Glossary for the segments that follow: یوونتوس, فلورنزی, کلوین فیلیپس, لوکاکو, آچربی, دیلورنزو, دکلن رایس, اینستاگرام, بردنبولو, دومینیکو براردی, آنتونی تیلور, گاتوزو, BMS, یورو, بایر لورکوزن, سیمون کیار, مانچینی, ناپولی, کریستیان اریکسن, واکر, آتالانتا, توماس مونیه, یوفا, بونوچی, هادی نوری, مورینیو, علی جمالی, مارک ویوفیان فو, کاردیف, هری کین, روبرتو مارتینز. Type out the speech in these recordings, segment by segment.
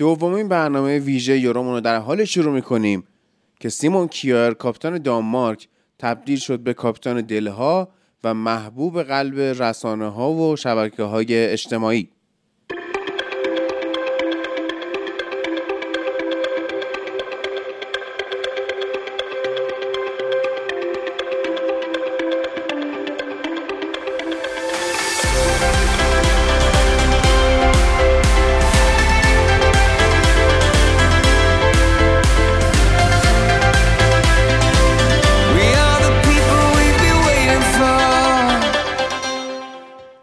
دومین برنامه ویژه یورومون رو در حال شروع می‌کنیم که سیمون کیار کاپیتان دانمارک تبدیل شد به کاپیتان دلها و محبوب قلب رسانه‌ها و شبکه‌های اجتماعی.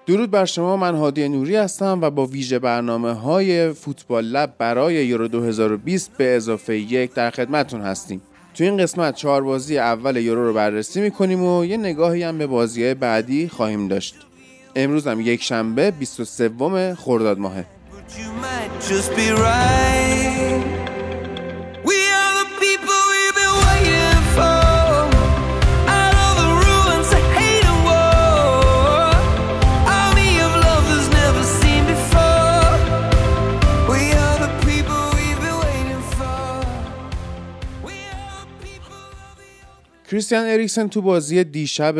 درود بر شما، من هادی نوری هستم و با ویژه برنامه‌های فوتبال لب برای یورو 2020 به اضافه یک در خدمتتون هستیم. تو این قسمت 4 بازی اول یورو رو بررسی می‌کنیم و یه نگاهی هم به بازی‌های بعدی خواهیم داشت. امروز هم یک شنبه 23 خرداد ماهه. کریستیان اریکسن تو بازی دیشب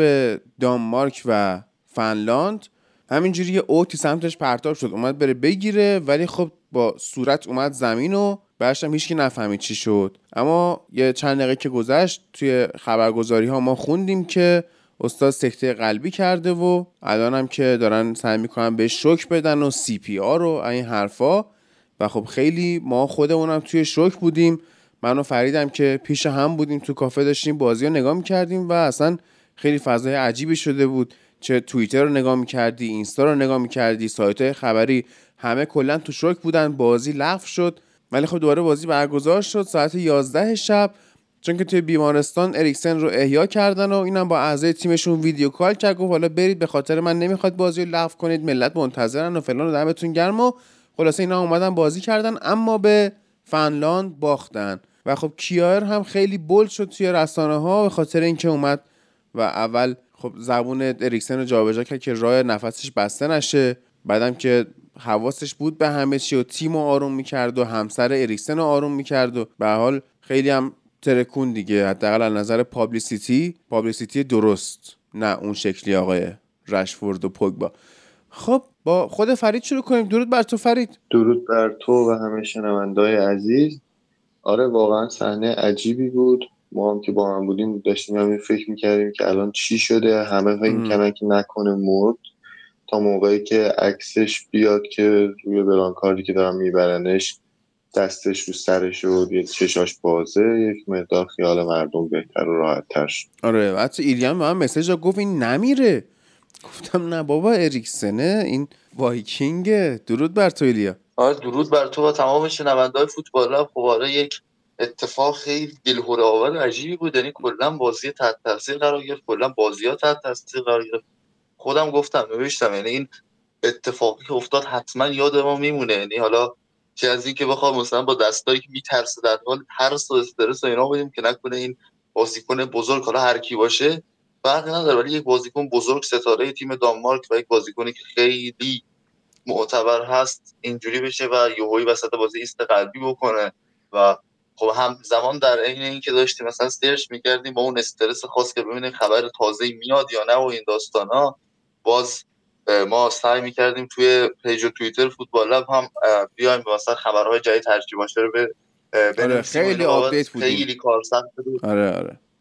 دانمارک و فنلاند همینجوری یه اوتی سمتش پرتاب شد، اومد بره بگیره ولی خب با صورت اومد زمین و بعدش هم هیچکی نفهمید چی شد. اما یه چند دقیقه که گذشت توی خبرگزاری ها ما خوندیم که استاد سکته قلبی کرده و الان هم که دارن سعی میکنن به شوک بدن و CPR و این حرفا و خب خیلی ما خودمونم توی شوک بودیم. منو فریدم که پیش هم بودیم، تو کافه داشتیم بازی رو نگاه می‌کردیم و اصلا خیلی فضای عجیبی شده بود. چه توییتر رو نگاه می‌کردی، اینستا رو نگاه می‌کردی، سایت‌های خبری، همه کلا تو شوک بودن. بازی لغو شد ولی خب دوباره بازی برگزار شد ساعت 11 شب، چون که توی بیمارستان اریکسن رو احیا کردن و اینم با اعضای تیمشون ویدیو کال کرد، گفت حالا برید به خاطر من نمیخواد بازی رو لغو کنید، ملت منتظرن و فلان و دمتون گرم. و خلاصه اینا اومدن بازی کردن اما به فنلاند باختن و خب کیار هم خیلی بولد شد توی رسانه‌ها به خاطر اینکه اومد و اول خب زبون اریکسن رو جابجا کرد که راه نفسش بسته نشه، بعدم که حواسش بود به همه چی و تیمو آروم می‌کرد و همسر اریکسن رو آروم می‌کرد و به حال خیلی هم ترکون دیگه، حداقل از نظر پابلیسیتی درست، نه اون شکلی آقای رشفورد و پوگبا. خب با خود فرید شروع کنیم. درود بر تو فرید. درود بر تو و همه شنونده‌های عزیز. آره واقعا صحنه عجیبی بود، ما هم که با هم بودیم داشتیم همین فکر میکردیم که الان چی شده، همه فکر میکنن که نکنه مرد تا موقعی که عکسش بیاد که روی برانکاردی که دارن میبرنش دستش رو سرش و یه چشاش بازه، یک مقدار خیال مردم بهتر و راحت‌تر شد. آره حتی ایلیان به من مسیج گفت این نمیره، گفتم نه بابا اریکسنه، این وایکینگه. درود بر تو ایلیا. آره درود بر تو و تمام شنونده‌های فوتبال لب. خب آره یک اتفاق خیلی دلهره‌آور و عجیبی بود، یعنی کلا بازی تحت تاثیر قرار گرفت، کلا بازی‌ها تحت تاثیر قرار گرفت. خودم گفتم نوشتم یعنی این اتفاقی که افتاد حتما یاد ما میمونه، یعنی حالا چه از این که بخوام مثلا با دستایی که میترسه در حال ترس و استرس و اینا بودیم که نکنه این بازیکن بزرگ حالا هر کی باشه فرقی نداره، ولی یک بازیکن بزرگ ستاره تیم دانمارک و یک بازیکنی که خیلی معتبر هست اینجوری بشه و یوهوی وسط بازی ایست قلبی بکنه و خب همزمان در عین اینکه داشتیم مثلا سرچ می‌کردیم با اون استرس خاص که ببینیم خبر تازه‌ای میاد یا نه و این داستانا، باز ما سعی می‌کردیم توی پیج و توییتر فوتبال لب هم بیایم مثلا خبرهای جای ترجیباشه رو به خیلی آپدیت بود، خیلی کار سخت بود.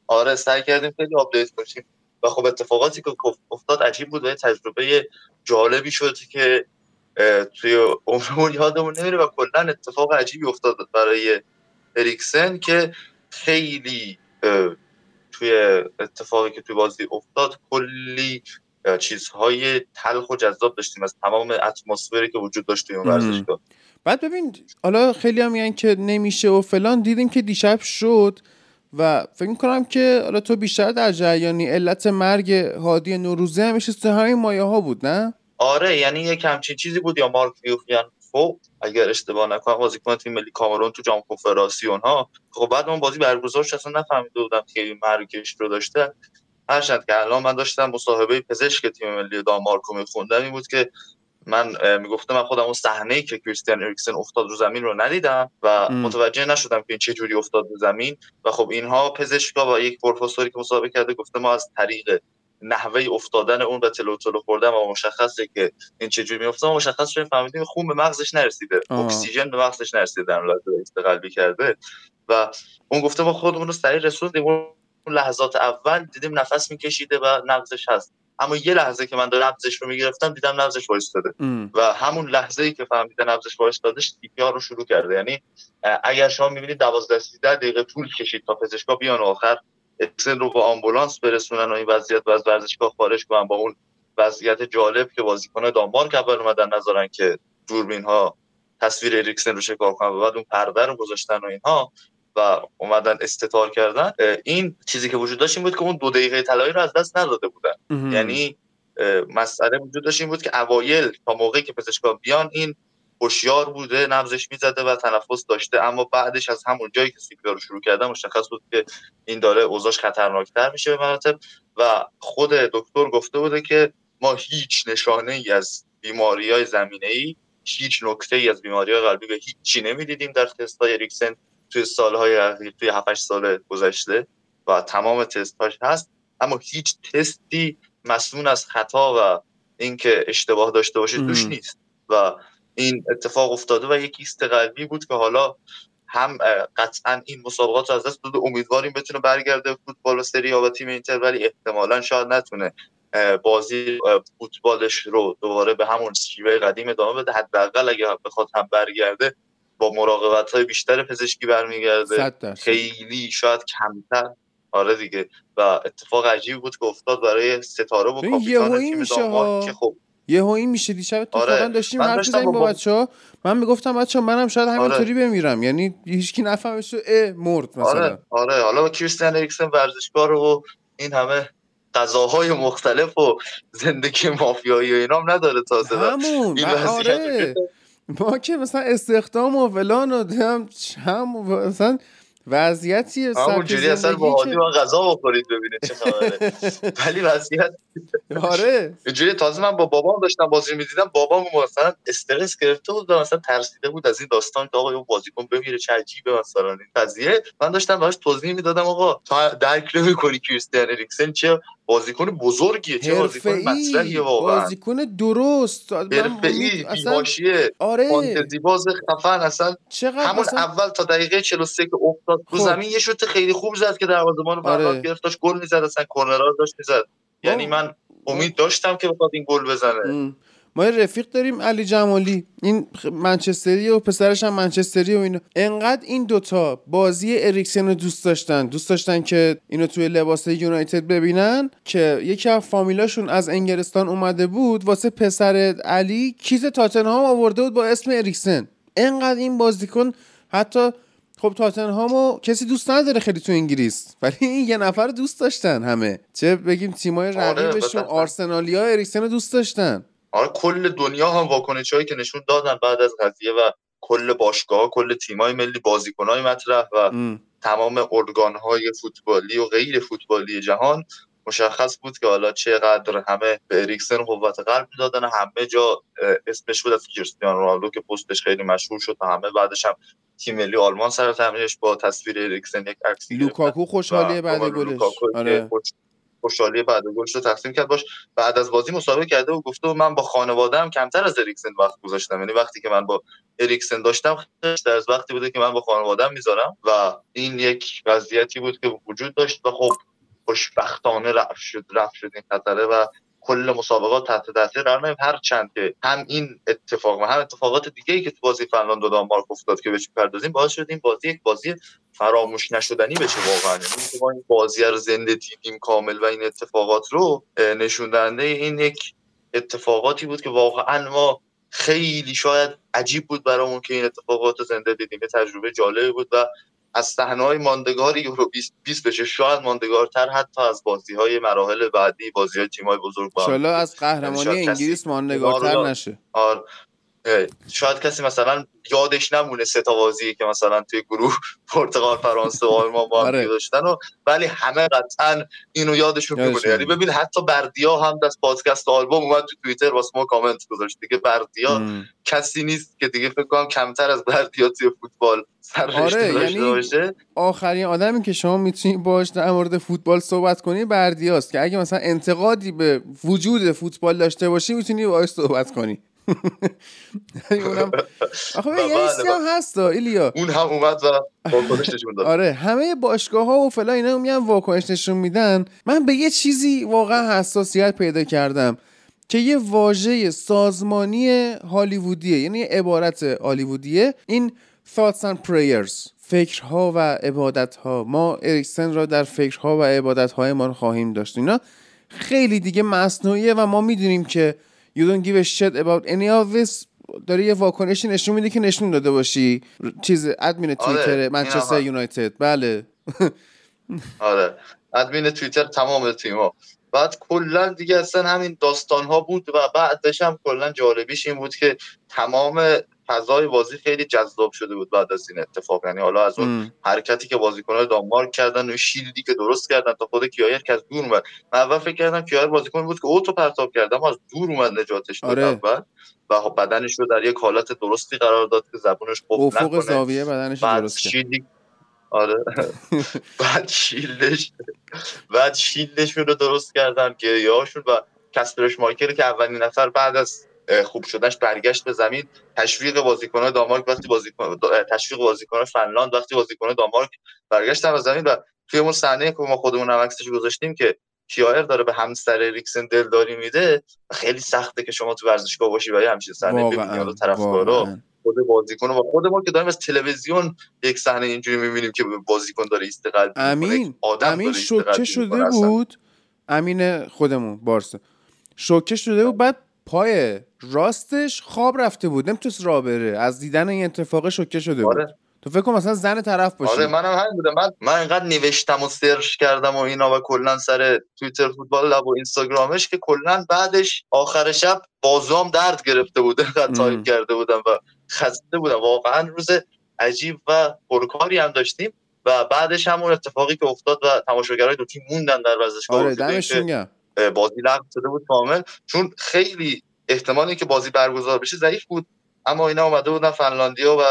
آره سعی کردیم خیلی آپدیت باشیم و خب اتفاقاتی که افتاد عجیب بود و تجربه جالبی شد که توی عمرمون یادمون نمیره و کلا اتفاق عجیبی افتاد برای اریکسن که خیلی توی اتفاقی که توی بازی افتاد کلی چیزهای تلخ و جذاب داشتیم از تمام اتمسفری که وجود داشت توی اون ورزشگاه. بعد ببین حالا خیلی هم میگن که نمیشه و فلان، دیدیم که دیشب شد و فکر می‌کنم که حالا تو بیشتر در جریانی، علت مرگ هادی نوروزی همیشه تو همین مایه‌ها بود نه؟ آره یعنی یک همچین چیزی بود یا مارک ویوفیان فو اگر اشتباه نکنم بازیکن تیم ملی کامرون تو جام کنفدراسیون ها. خب بعد اون بازی برگزار شد اصلا نفهمیده بودم که مرگش رو داشته، هرچند که الان من داشتم مصاحبه پزشک تیم ملی دانمارک رو می‌خوندم این بود که من میگفتم من خودم اون صحنه‌ای که کریستیان اریکسن افتاد رو زمین رو ندیدم و متوجه نشدم که این چه جوری افتاد رو زمین. و خب اینها پزشکا با یک پروفسوری که مصاحبه کرده گفته ما از طریق نحوه افتادن اون به تلوتلو خوردن و مشخصه که این چه جوری میافتاد مشخص شده، فهمیدیم خون به مغزش نرسیده، اکسیژن به مغزش نرسیده، عملیات قلبی کرده. و اون گفته ما خودمون رو سریع رسوندیم، اون لحظات اول دیدیم نفس میکشیده و نبضش هست، اما یه لحظه که من دارم نبضش رو میگرفتم دیدم نبضش وایساده و همون لحظه‌ای که فهمیدم نبضش وایسادهش دیگه رو شروع کرده. یعنی اگر شما می‌بینید 12 دقیقه طول کشید تا پزشکا بیان و آخر اکسن رو با آمبولانس برسونن و این وضعیت و از ورزشگاه خارج کنن، با اون وضعیت جالب که بازیکن‌ها دانمارک اول اومدن نذارن که دوربین‌ها تصویر اریکسن رو شکار کنن و بعد اون پرده رو گذاشتن و اینها و اومدن استتار کردن. این چیزی که وجود داشت این بود که اون 2 دقیقه طلایی رو از دست نداده بودن. یعنی مسئله وجود داشت این بود که اوایل تا موقعی که پزشکا بیان این هوشیار بوده، نبضش میزده و تنفس داشته، اما بعدش از همون جایی که سیگار رو شروع کردن مشخص بود که این داره اوضاعش خطرناک‌تر میشه به مراتب. و خود دکتر گفته بوده که ما هیچ نشانه‌ای از بیماری‌های زمینه‌ای، هیچ نکته‌ای از بیماری‌های قلبی به هیچ چی نمی‌دیدیم در تست‌های اریکسن توی سالهای اخیر، توی 7-8 سال گذشته و تمام تست‌هاش هست، اما هیچ تستی مسنون از خطا و اینکه اشتباه داشته باشه توش نیست و این اتفاق افتاده و یک ایست قلبی بود که حالا هم قطعا این مسابقات رو از دست داده، امیدواریم بتونه برگرده فوتبال و سری آ و تیم اینتر، ولی احتمالاً شاید نتونه بازی فوتبالش رو دوباره به همون شیوه قدیم ادامه بده. حداقل اگه بخواد هم برگرده با مراقبت‌های بیشتر پزشکی برمیگرده، خیلی شاید کمتر. آره دیگه. و اتفاق عجیبی بود که افتاد برای ستاره و کاپیتان تیم دانمارک که خب یهو این میشه. دیشب اتفاقا داشتیم حرف می‌زدیم با بچه‌ها، من میگفتم بچه‌ها منم شاید همینطوری بمیرم، یعنی هیچکی نفهمش مرد مثلا. آره حالا کریستیان اریکسن ورزشکار و این همه غذاهای مختلف و زندگی مافیایی و اینام نداره تازه همون. آره ما که مثلا استخدام و فلان و مثلا وضعیتی همونجوری اصلا با حالی و غذا بخورید ببینید چه خبره. ولی وضعیت آره اینجوری. تازه من با بابام داشتم بازی می‌دیدم، بابام مثلا استرس گرفته بود و مثلا ترسیده بود از این داستان که آقا یه بازیکن بمیره چه عجیبه مثلا این قضیه. من داشتم براش توضیح میدادم آقا تا درک نمی‌کنی کریستیان اریکسن چه بازیکن بزرگیه، چه بازیکن مطرحیه، واقعا بازیکن درست حرفه‌ای بی‌حاشیه فانتزی باز خفن. اصلا همون اول تا دقیقه 43 که افتاد رو زمین یه شوت خیلی خوب زد که دروازه‌بان فرار گرفت، داشت گل می‌زد، اصلا کرنرها داشت می‌زد. یعنی من امید داشتم که بخواد این گل بزنه. ما رفیق داریم علی جمالی، این منچستریه و پسرش هم منچستریه و اینو انقدر این دوتا بازی اریکسن رو دوست داشتن که اینو توی لباس یونایتد ببینن که یکی از فامیلاشون از انگلستان اومده بود واسه پسر علی کیز تاتنهام آورده بود با اسم اریکسن. انقدر این بازیکن حتی خب تاتنهامو کسی دوست نداره خیلی تو انگلیس، ولی این یه نفر دوست داشتن همه، چه بگیم تیمای رقیبشون آرسنالیا اریکسن دوست داشتن. آره کل دنیا هم واکنشایی که نشون دادن بعد از قضیه و کل باشگاه‌ها، کل تیمای ملی، بازیکن‌های مطرح و تمام ارگان‌های فوتبالی و غیر فوتبالی جهان مشخص بود که حالا چقدر همه به اریکسن قوت قلب می‌دادن. همه جا اسمش بود از کریستیانو رونالدو که پستش خیلی مشهور شد، همه بعدش هم تیم ملی آلمان سر تمرینش با تصویر اریکسن یک عکس لوکاکو خوشحالیه بعد گلش. آره خوشحالی بعد گلش رو تقسیم کرد باش. بعد از بازی مسابقه کرده و گفته من با خانواده‌ام کمتر از اریکسن وقت گذاشتم، یعنی وقتی که من با اریکسن داشتم بیشتر از وقتی بوده که من با خانواده‌ام میذارم. و این یک وضعیتی بود که وجود داشت و خب خوشبختانه رفت شد این خطره و کل مسابقات تحت تاثیر قرار نمی‌گرفت. هر چند که هم این اتفاق و هم اتفاقات دیگه‌ای که تو بازی فنلاند و دانمارک افتاد که بهش می‌پردازیم باعث شد این بازی یک بازی فراموش نشدنی بشه واقعا. یعنی ما این بازی رو زنده دیدیم کامل و این اتفاقات رو نشون دهنده این یک اتفاقاتی بود که واقعا ما خیلی شاید عجیب بود برامون که این اتفاقات رو زنده دیدیم. یه تجربه جالبی بود و از صحنه‌های ماندگار یورو 2020 بشه، شاید ماندگارتر حتی از بازی‌های مراحل بعدی، بازی‌های تیم‌های بزرگ. ان شاء الله از قهرمانی انگلیس ماندگارتر نشه. آره شاید کسی مثلا یادش نمونه سه تا بازی که مثلا توی گروه پرتغال، فرانسه و آلمان با هم داشتن، ولی همه قطعا اینو یادشون میمونه. یعنی ببین حتی بردیا هم دست پادکست آلبوم اومد تو توییتر واسه ما کامنت گذاشت دیگه. بردیا کسی نیست که دیگه فکر کنم کمتر از بردیا توی فوتبال سررشته داشته باشه. یعنی آخرین آدمی که شما میتونید باهاش در مورد فوتبال صحبت کنی بردیاست که اگه مثلا انتقادی به وجود فوتبال داشته باشی میتونی باهاش صحبت کنی. اونم آخه یه سیام هستا ایلیا، اون هم اومد و واکنش نشون داد. آره همه باشگاه‌ها و فلان اینا میان واکنش نشون میدن. من به یه چیزی واقعا حساسیت پیدا کردم که یه واژه سازمانی هالیوودیه، یعنی عبارت هالیوودیه، این thoughts and prayers، فکرها و عبادتها. ما اریکسن را در فکرها و عبادتهای ما خواهیم داشت. اینا خیلی دیگه مصنوعیه و ما میدونیم که you don't give a shit about any of this. داره یه واکنشی نشون میده که نشون داده باشی. چیز ادمین توییتر منچستر یونایتد، بله. آره ادمین توییتر تمام تیم‌ها. بعد کلا دیگه اصلا همین داستان‌ها بود و بعدش هم کلا جالبیش این بود که تمام فضای بازی خیلی جذاب شده بود بعد از این اتفاق. یعنی حالا از اون حرکتی که بازیکن‌ها دانمارک کردن و شیلدی که درست کردن تا خود کیایر که از دور اومد، من اول فکر کردم کیایر بازیکن بود که اوتو پرتاب کرد اما از دور اومد نجاتش داد. آره. بعد و بدنش رو در یک حالت درستی قرار داد که زبونش قفل نکنه، افق زاویه بدنش درست کرد. آره بعد شیلدش رو درست کردن که یاشون و کسپرش مایکل که اولین نفر بعد از خوب شدنش برگشت به زمین، تشویق بازیکنان دانمارک وقتی تشویق بازیکنان فنلاند وقتی بازیکنان دانمارک برگشتن به زمین. و توی اون صحنه که ما خودمون عکسش گذاشتیم که کیایر داره به همسر اریکسن دلداری میده، خیلی سخته که شما تو ورزشگاه باشی برای همچین صحنه ببینید. طرفدارا خود بازیکن و خود ما که داریم از تلویزیون یک صحنه اینجوری میبینیم که بازیکن داره ایستقلال میکنه، آدم داره شوکه شده بود. امین خودمون بارسا شوکه شده بود، بعد پای راستش خواب رفته بود، نمیتونست راه بره، از دیدن این اتفاق شوکه شده بود. آره. تو فکر کنم مثلا زن طرف باشه. آره منم همین بودم. من انقدر نوشتم و سرچ کردم و اینا و کلا سر توییتر فوتبال لب و اینستاگرامش که کلا بعدش آخر شب بازوام درد گرفته بود، انقدر تایپ کرده بودم و خسته بودم. واقعا روز عجیب و پرکاری هم داشتیم و بعدش همون اتفاقی که افتاد و تماشاگرای دو تیم موندن در ورزشگاه. آره دمشون بازی لغو شده بود کامل، چون خیلی احتمالی که بازی برگزار بشه ضعیف بود. اما اینا اومده بودن فنلاندیا و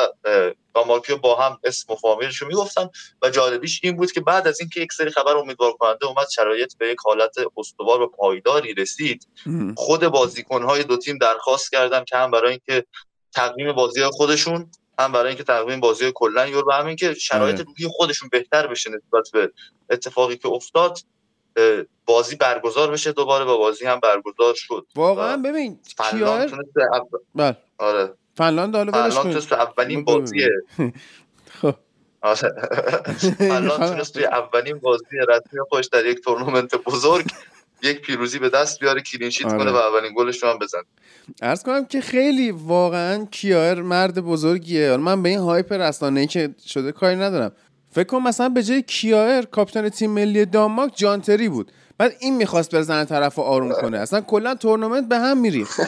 دانمارکیو با هم اسم و فامیلشو میگفتن و جالبیش این بود که بعد از اینکه یک سری خبر امیدوار کننده اومد، شرایط به یک حالت استوار و پایداری رسید، خود بازیکن‌های دو تیم درخواست کردن که هم برای اینکه تقویم بازی‌های خودشون، هم برای اینکه تقویم بازی‌های کلا یورو، همین که شرایط روحی خودشون بهتر بشه نسبت به اتفاقی که افتاد، بازی برگزار بشه دوباره. و بازی هم برگزار شد. واقعا ببین کیار آره فنلاند حالا ولش کن، فنلاند تو اولین بازیه خب فنلاند تو اولین بازی رسمی خودش در یک تورنمنت بزرگ یک پیروزی به دست بیاره، کلین شیت کنه و اولین گلش رو هم بزنه. عرض کنم که خیلی واقعا کیار مرد بزرگیه. من به این هایپ رسانه‌ای که شده کاری ندارم. فکر کنم مثلا به جای کیایر کاپیتان تیم ملی دانمارک جان تری بود، بعد این میخواست بزنه طرفو آروم کنه. اصلا کلا تورنمنت به هم میریخت.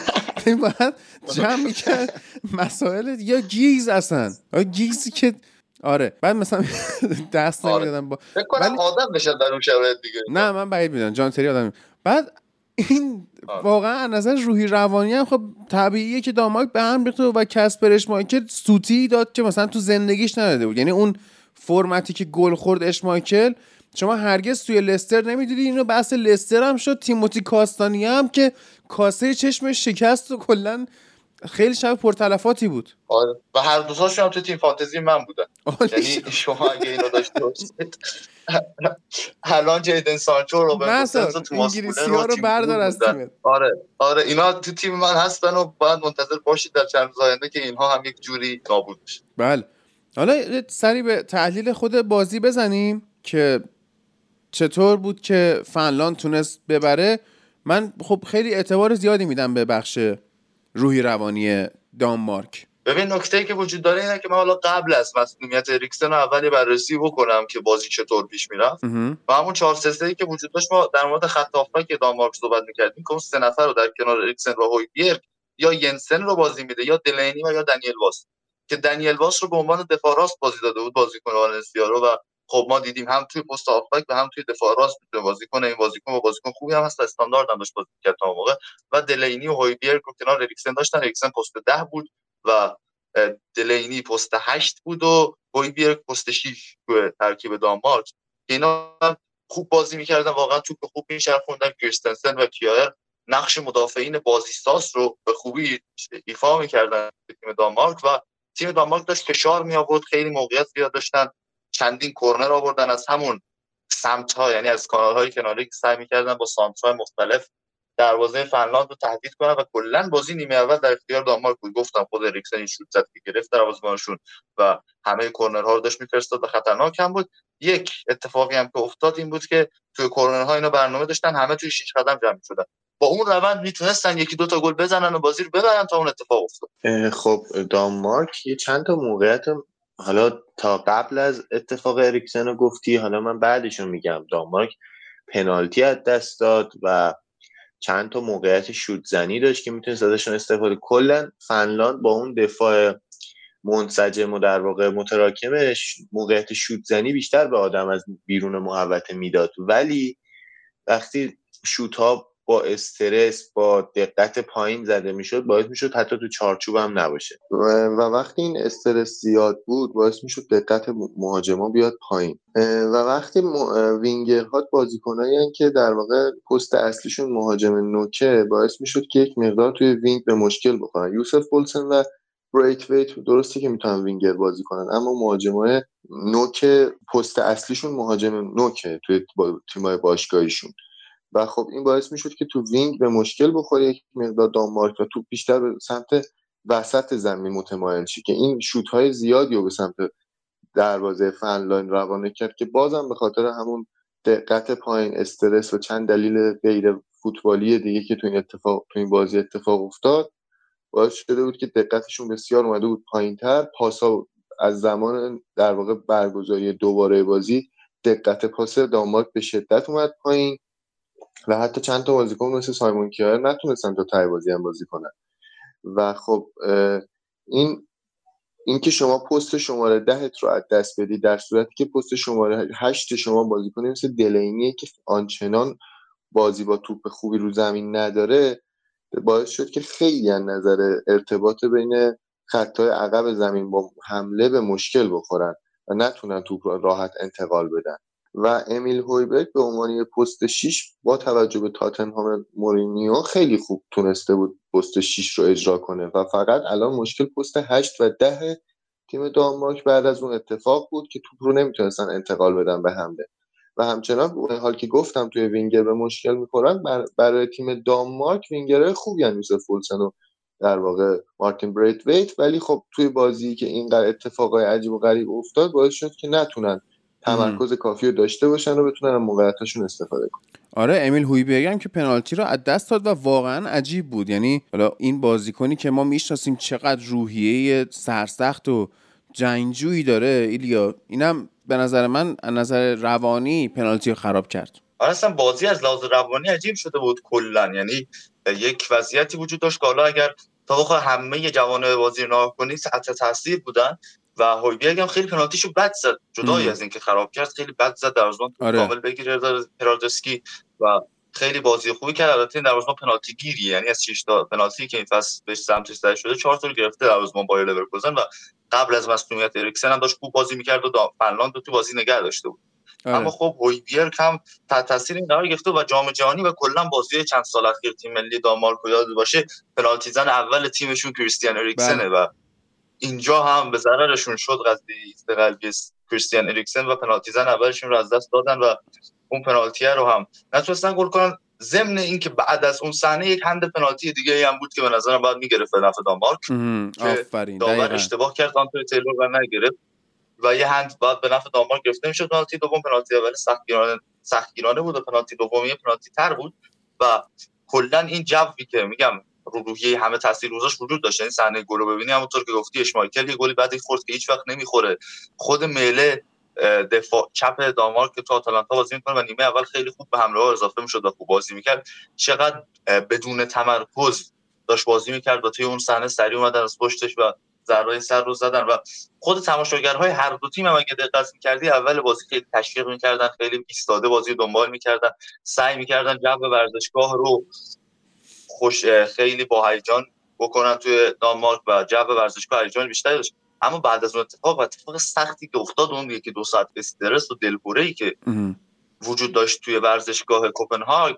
این بعد جمع میکرد مسائل یا گیگز، اصلا گیگزی که آره بعد مثلا دست نمیدادن با فکر کنم آدم بشن در اون شرایط دیگه. نه من بعید میدونم جان تری آدم. بعد این واقعا از نظر روحی روانی هم خب طبیعیه که دانمارک به هم ریخته و کسپرش مایکل سوتی داد که مثلا تو زندگیش نداده بود. یعنی اون فرمتی که گل خورد اشمایکل شما هرگز توی لستر نمیدیدی. اینو بحث لستر هم شد، تیموتی کاستانی هم که کاسه چشمش شکست و کلا خیلی شب پرتلفاتی بود. آره و هر دو تاشون هم تو تیم فانتزی من بودن. یعنی شما اگه اینو داشته باشید الان جیدن سانچو رو به سمت توماس مونیه رو بردار از تیم. آره اینا تو تیم من هستن و باید منتظر باشید در چند روز آینده که اینها هم یک جوری نابود بشن. بله حالا سری به تحلیل خود بازی بزنیم که چطور بود که فنلاند تونست ببره. من خب خیلی اعتبار زیادی میدم به بخش روحی روانی دانمارک. ببین نکته‌ای که وجود داره اینه که من حالا قبل از مسئولیت اریکسن اولی بررسی بکنم که بازی چطور پیش میرفت و همون 4-3-3 که وجود داشت. ما در مورد خط هافبک دانمارک صحبت می‌کردیم که اون سه نفر رو در کنار اریکسن و هویبرگ یا ینسن رو بازی میده یا دلینی و یا دنیل واس که دنیل واس رو به عنوان دفاع راست بازی داده بود بازیکن والنسیا رو و خب ما دیدیم هم توی پست آفبک و هم توی دفاع راست میتونه بازی کنه. این بازیکن و بازیکن خوبی هم هست، استاندارد هم داشت بازی کرد تا موقع و دلینی و هویبرگ رو کنار اریکسن داشتن. اریکسن پست 10 بود و دلینی پست 8 بود و هویبرگ پست 6 تو ترکیب دانمارک. اینا خوب بازی می‌کردن، واقعا توپ خوب می‌چرخوندن. کریستنسن و کیار نقش مدافعین بازیساز رو به خوبی ایفا می‌کردن تیم دانمارک و تیم دانمارک داشت فشار می‌آورد، خیلی موقعیت زیاد داشتن، چندین کورنر آوردن از همون سمت‌ها، یعنی از کانال‌های کناری که سعی می‌کردن با سانترهای مختلف دروازه فنلاند رو تهدید کنن و کلاً بازی نیمه اول در اختیار دانمارک بود. گفتم خود اریکسن شوت زد که گرفت دروازه‌بانشون و همه کورنرها رو داشت می‌فرستاد و خطرناک هم بود. یک اتفاقی هم که افتاد این بود که توی کورنرها اینا برنامه داشتن، همه توی 6 قدم جمع شدن، با اون روند میتونستن یکی دو تا گل بزنن و بازی رو ببرن تا اون اتفاق افتاد. خب دانمارک یه چند تا موقعیت حالا تا قبل از اتفاق اریکسن رو گفتی، حالا من بعدش رو میگم. دانمارک پنالتی از دست داد و چند تا موقعیت شوت زنی داشت که میتونست ازشون استفاده. کلا فنلاند با اون دفاع منسجم و در واقع متراکمش موقعیت شوت زنی بیشتر به آدم از بیرون محوطه میداد، ولی وقتی شوت ها با استرس با دقت پایین زده میشد باعث میشد حتی تو چارچوب هم نباشه و وقتی این استرس زیاد بود باعث میشد دقت مهاجما بیاد پایین و وقتی وینگرها بازیکنایی که در واقع پست اصلیشون مهاجم نوکه باعث میشد که یک مقدار توی وینگ به مشکل بخورن. یوسف بولسن و برایتویت درسته که میتونن وینگر بازی کنن اما مهاجمای نوک پست اصلیشون مهاجم نوکه توی تیمای باشگاهیشون و خب این باعث میشد که تو وینگ به مشکل بخوره یک مقدار دانمارک و توپ بیشتر به سمت وسط زمین متمایل شه که این شوت‌های زیادی رو به سمت دروازه فنلاند روانه کرد که بازم به خاطر همون دقت پایین استرس و چند دلیل غیر فوتبالی دیگه که تو این بازی اتفاق افتاد باعث شده بود که دقتشون بسیار اومده بود پایین‌تر. پاسا از زمان در واقع برگزاری دوباره بازی دقت پاس دانمارک به شدت اومد پایین و حتی چند تا بازیکن مثل سیمون کیار نتونستن تا تای بازی هم بازی کنن و خب این که شما پست شماره 10 رو از دست بدی در صورتی که پست شماره 8 شما بازیکن مثل دلینی که آنچنان بازی با توپ خوبی رو زمین نداره باعث شد که خیلی از نظر ارتباط بین خطای عقب زمین با حمله به مشکل بخورن و نتونن توپ رو راحت انتقال بدن و امیل هویبرگ به عنوان پست 6 با توجه به تاتنهام مورینیو خیلی خوب تونسته بود پست 6 رو اجرا کنه و فقط الان مشکل پست 8 و 10 تیم دانمارک بعد از اون اتفاق بود که توپ رو نمیتونستن انتقال بدن به حمله و همچنان اون حال که گفتم توی وینگر به مشکل میخورن برای تیم دانمارک وینگرهای خوبی ان یوسف فولسن و در واقع مارتین برایتویت، ولی خب توی بازی که اینقدر اتفاقای عجیب و غریب افتاد باعث شد که نتونن تمرکز کافی رو داشته باشن و بتونن از موقعیتاشون استفاده کنن. آره امیل هویبرگ هم که پنالتی رو از دست داد و واقعا عجیب بود، یعنی حالا این بازیکنی که ما میشناسیم چقدر روحیه سرسخت و جنگجویی داره ایلیا، اینم به نظر من از نظر روانی پنالتی رو خراب کرد. آره اصلا بازی از لحاظ روانی عجیب شده بود کلا، یعنی یک وضعیتی وجود داشت که حالا اگر تا بخواد همه جوانای بازی رو کنی تحت تاثیر بودن و هویبرگ هم خیلی پنالتیشو بد زد، جدای از اینکه خراب کرد خیلی بد زد، دروازه‌بان کامل بگیره پرادسکی و خیلی بازی خوبی کرد. البته دروازه‌بان پنالتی گیری، یعنی از 6 تا پنالتی که این فصل بهش سمتش زده شده 4 تا گرفته دروازه‌بان بایر لورکوزن و قبل از مسئولیت اریکسن هم داشت خوب بازی می‌کرد و فنلاند تو بازی نگه داشته بود. آره. اما خب هویبرگ هم تحت تاثیر این قرار گرفته و جام جهانی و کلا بازی چند سال اخیر تیم ملی دانمارک یاد باشه پنالتی زن اول تیمشون کریستیان اریکسنه و اینجا هم به ضررشون شد قضیه استقلال کریستیان اریکسن و پنالتی زن اولشون رو از دست دادن و اون پنالتی رو هم نتونستن گل کنن. ضمن اینکه بعد از اون صحنه یک هند پنالتی دیگه هم بود که به نظرم باید میگرفت به نفع دانمارک که داور اشتباه کرد آنتونی تیلور رو نگرفت و یه هند باید به نفع دانمارک گرفته میشد. پنالتی دوم پنالتی اول سختگیرانه بود و پنالتی دوم یه پنالتی تر بود و کلا این جوی که میگم روحیه همه تاثیر روزاش وجود داشت. این صحنه گل رو ببینی همونطور که گفتی اشمایکل یه گلی بعد خورد که هیچ وقت نمیخوره. خود میله دفاع چپ دانمارک که تو آتالانتا بازی میکنه و نیمه اول خیلی خوب به حمله ها اضافه میشد و خوب بازی میکرد، چقدر بدون تمرکز داشت بازی میکرد و توی اون صحنه سری اومدن از پشتش و ضربه سر رو زدن. و خود تماشاگرهای هر دو تیم هم اگه دقت می‌کردی اول بازی خیلی تشویق می‌کردن، خیلی ایستاده بازی دنبال می‌کردن، سعی می‌کردن جو ورزشگاه رو خیلی با هیجان بکنن توی دانمارک و جو ورزشگاه هیجان بیشتری داشت. اما بعد از اون اتفاق سختی که افتاد، اون یکی دو ساعت استرس و دلبره‌ای که وجود داشت توی ورزشگاه کوپنهاگ،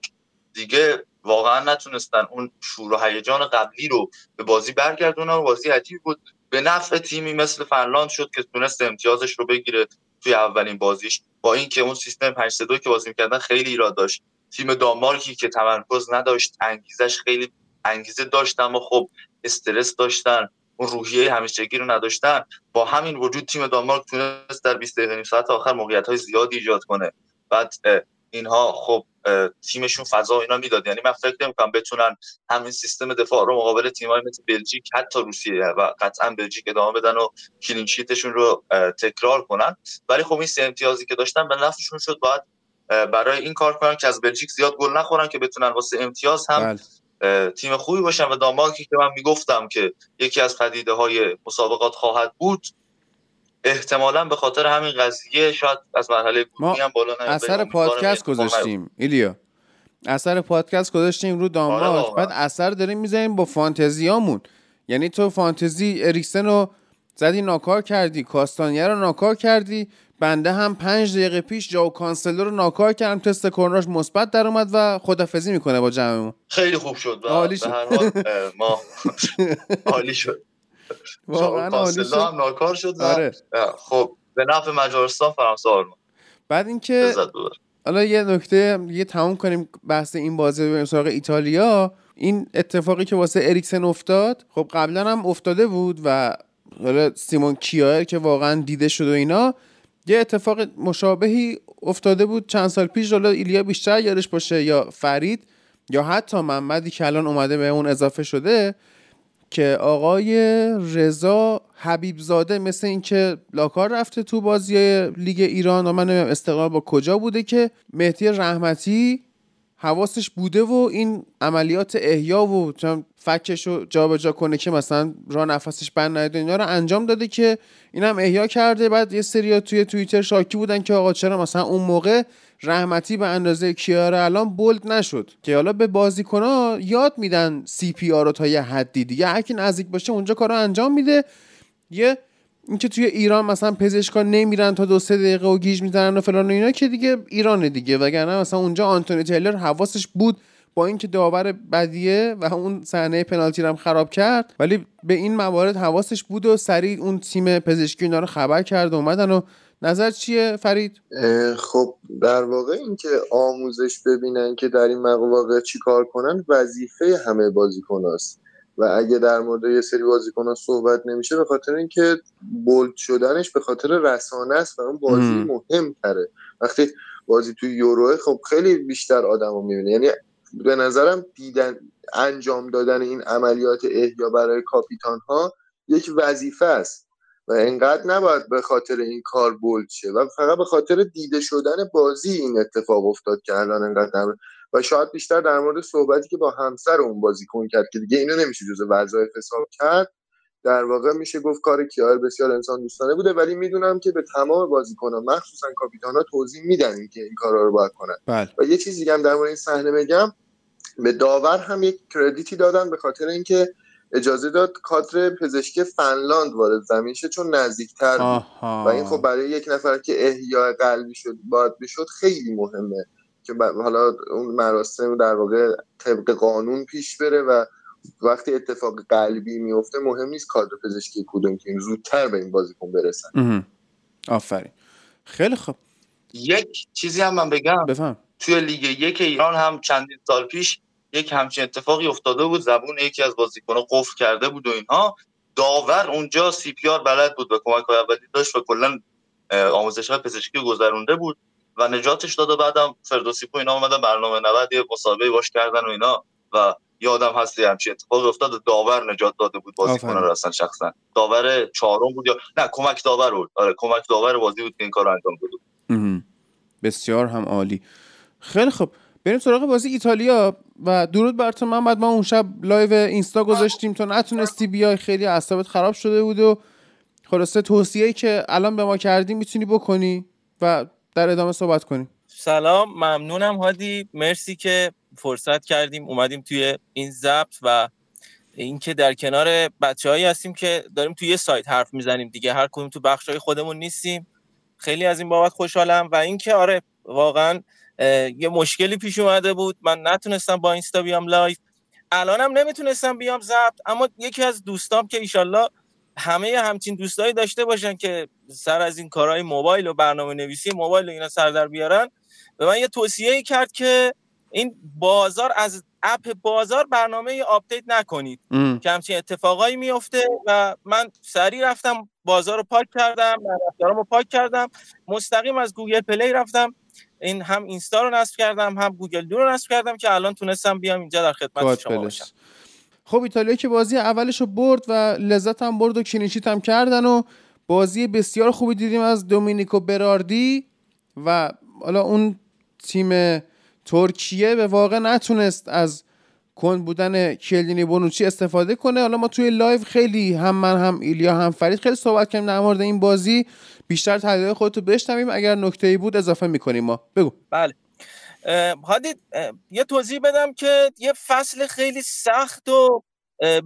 دیگه واقعا نتونستن اون شور و هیجان قبلی رو به بازی برگردونن و بازی عجیب بود. به نفع تیمی مثل فنلاند شد که تونست امتیازش رو بگیره توی اولین بازیش، با اینکه اون سیستم 5-3-2 که بازی می‌کردن خیلی ایراد داشت. تیم دانمارکی که تمرکز نداشت، انگیزش خیلی انگیزه داشت اما خب استرس داشتن، اون روحیه همیشگی رو نداشتن. با همین وجود تیم دانمارک تونست در 20 دقیقه نیم ساعت آخر موقعیت‌های زیادی ایجاد کنه. بعد اینها خب تیمشون فضا اینا میداد، یعنی من فکر نمی‌کنم بتونن همین سیستم دفاع رو مقابل تیم‌های مثل بلژیک، حتی روسیه و قطعاً بلژیک ادامه بدن و کلین شیتشون رو تکرار کنن. ولی خب این سه امتیازی که داشتن به نفعشون شد. باید برای این کار کنن که از بلژیک زیاد گل نخورن که بتونن واسه امتیاز هم تیم خوبی باشن. و دانمارکی که من میگفتم که یکی از پدیده‌های مسابقات خواهد بود، احتمالاً به خاطر همین قضیه شاید از مرحله گروهی هم بالا نیاد. اثر پادکست گذاشتیم ایلیا، اثر پادکست گذاشتیم رو دانمارک، بعد اثر داریم می‌ذاریم با فانتزیامون. یعنی تو فانتزی اریکسن رو زدی ناکار کردی، کاستانیه رو ناکار کردی، بنده هم 5 دقیقه پیش جاو کانسلر رو ناکار کردم، تست کروناش مثبت در اومد و خدافظی میکنه با جمعمون. خیلی خوب شد، عالی شد. هر حال ما عالی شد، واقعا عالی شد، هم ناکار شد. آره. خب به نفع مجارستان، فرانسه، آلمان. بعد اینکه حالا یه نکته دیگه تموم کنیم بحث این بازی، بریم سراغ ایتالیا. این اتفاقی که واسه اریکسن افتاد خب قبلا هم افتاده بود و حالا سیمون کیار که واقعا دیده شد و اینا، یه اتفاق مشابهی افتاده بود چند سال پیش. حالا ایلیا بیشتر یادش باشه، یا فرید یا حتی محمدی که الان اومده به اون اضافه شده، که آقای رضا حبیبزاده مثل این که لاکار رفته تو بازی لیگ ایران و من نمیدونم استقلال با کجا بوده، که مهدی رحمتی حواسش بوده و این عملیات احیا و فکش رو جابجا کنه که مثلا راه نفسش بند نیاد، اینا رو انجام داده که این هم احیا کرده. بعد یه سریا توی توییتر شاکی بودن که آقا چرا مثلا اون موقع رحمتی به اندازه کیاره الان بولد نشد، که حالا به بازیکن‌ها یاد میدن CPR رو تا یه حدی دیگه، هر کی نزدیک باشه اونجا کارو انجام میده. یه اینکه توی ایران مثلا پزشکا نمیرن تا 2-3 دقیقه و گیج میزنن و فلان و اینا، که دیگه ایرانه دیگه، وگرنه مثلا اونجا آنتونی تیلر حواسش بود، با اینکه داور بدیه و اون صحنه پنالتی رو هم خراب کرد، ولی به این موارد حواسش بود و سریع اون تیم پزشکی اینا رو خبر کرد و اومدن. و نظر چیه فرید؟ خب در واقع اینکه آموزش ببینن که در این مواقع چیکار کنن وظیفه همه بازیکناست، و اگه در مورد یه سری بازیکنان صحبت نمیشه به خاطر اینکه بولد شدنش به خاطر رسانه است و اون بازی مهم‌تره. وقتی بازی توی یورو خب خیلی بیشتر آدمو می‌بینه، یعنی به نظرم دیدن انجام دادن این عملیات احیا برای کاپیتان‌ها یک وظیفه است و اینقدر نباید به خاطر این کار بولد شه، و فقط به خاطر دیده شدن بازی این اتفاق افتاد که الان اینقدر. و شاید بیشتر در مورد صحبتی که با همسر اون بازیکن کرد که دیگه اینو نمیشه جزء وظایف حساب کرد، در واقع میشه گفت کار کیار بسیار انسان دوستانه بوده. ولی میدونم که به تمام بازیکن‌ها مخصوصا کاپیتان‌ها توضیح میدن که این کارا رو باید کنن. و یه چیز دیگه هم در مورد این صحنه بگم، به داور هم یک کردیتی دادن به خاطر اینکه اجازه داد کادر پزشکی فنلاند وارد زمین شه چون نزدیک‌تر بود، و این خب برای یک نفر که احیا قلبی شد باید بشد خیلی مهمه که حالا اون مراسم در واقع طبق قانون پیش بره، و وقتی اتفاق قلبی میفته مهم نیست کادر پزشکی کدوم تیم زودتر به این بازیکن برسن. آفرین. خیلی خوب. یک چیزی هم من بگم بفهم. توی لیگ یک ایران هم چندین سال پیش یک همچین اتفاقی افتاده بود، زبون یکی از بازیکن‌ها قفل کرده بود و اینها، داور اونجا CPR بلد بود و کمک‌های اولیه داشت و کلا آموزش‌های پزشکی گذرونده بود و نجاتش داد. و بعدم فردوسیپو اینا اومدن برنامه 90 یه مسابقه باش کردن و اینا، و یادم هست همچین اتفاقی افتاد، داور نجات داده بود بازیکن رو اصلا شخصا. داور چهارم بود یا نه کمک داور بود؟ آره کمک داور بازی بود که این کارو انجام داد. بسیار هم عالی. خیلی خب. بریم سراغ بازی ایتالیا و درود بر تو محمد. ما اون شب لایو اینستا گذاشتیم، تو نتونستی بیای، خیلی اعصابت خراب شده بود و خلاصه توصیه‌ای که الان به ما کردیم میتونی بکنی و در ادامه صحبت کنیم. سلام، ممنونم هادی، مرسی که فرصت کردیم اومدیم توی این ضبط و اینکه در کنار بچه‌هایی هستیم که داریم توی یه سایت حرف میزنیم دیگه، هر کدوم تو بخشای خودمون نیستیم. خیلی از این بابت خوشحالم و اینکه آره واقعاً یه مشکلی پیش اومده بود، من نتونستم با اینستا بیام لایف، الانم نمیتونستم بیام ضبط، اما یکی از دوستام که ایشالله همه همچین دوستایی داشته باشن که سر از این کارهای موبایل و برنامه نویسی موبایل و اینا سر در بیارن، به من یه توصیه‌ای کرد که این بازار از اپ بازار برنامه آپدیت نکنید که همچین اتفاقایی میفته و من سریع رفتم بازار رو پاک کردم، رفتارم رو پاک کردم، مستقیم از گوگل پلی رفتم، این هم اینستا رو نصب کردم هم گوگل دو رو نصب کردم که الان تونستم بیام اینجا در خدمت شما باشم. خب ایتالیا که بازی اولش رو برد و لذت هم برد و کلینشیت هم کردن و بازی بسیار خوبی دیدیم از دومینیکو براردی و حالا اون تیم ترکیه به واقع نتونست از کند بودن کیلینی بونوچی استفاده کنه. حالا ما توی لایو خیلی هم من هم ایلیا هم فرید خیلی صحبت کردیم در مورد این بازی، بیشتر تحلیل خودتو بشنویم، اگر نکته‌ای بود اضافه می‌کنیم ما. بگو. بله هادی، یه توضیح بدم که یه فصل خیلی سخت و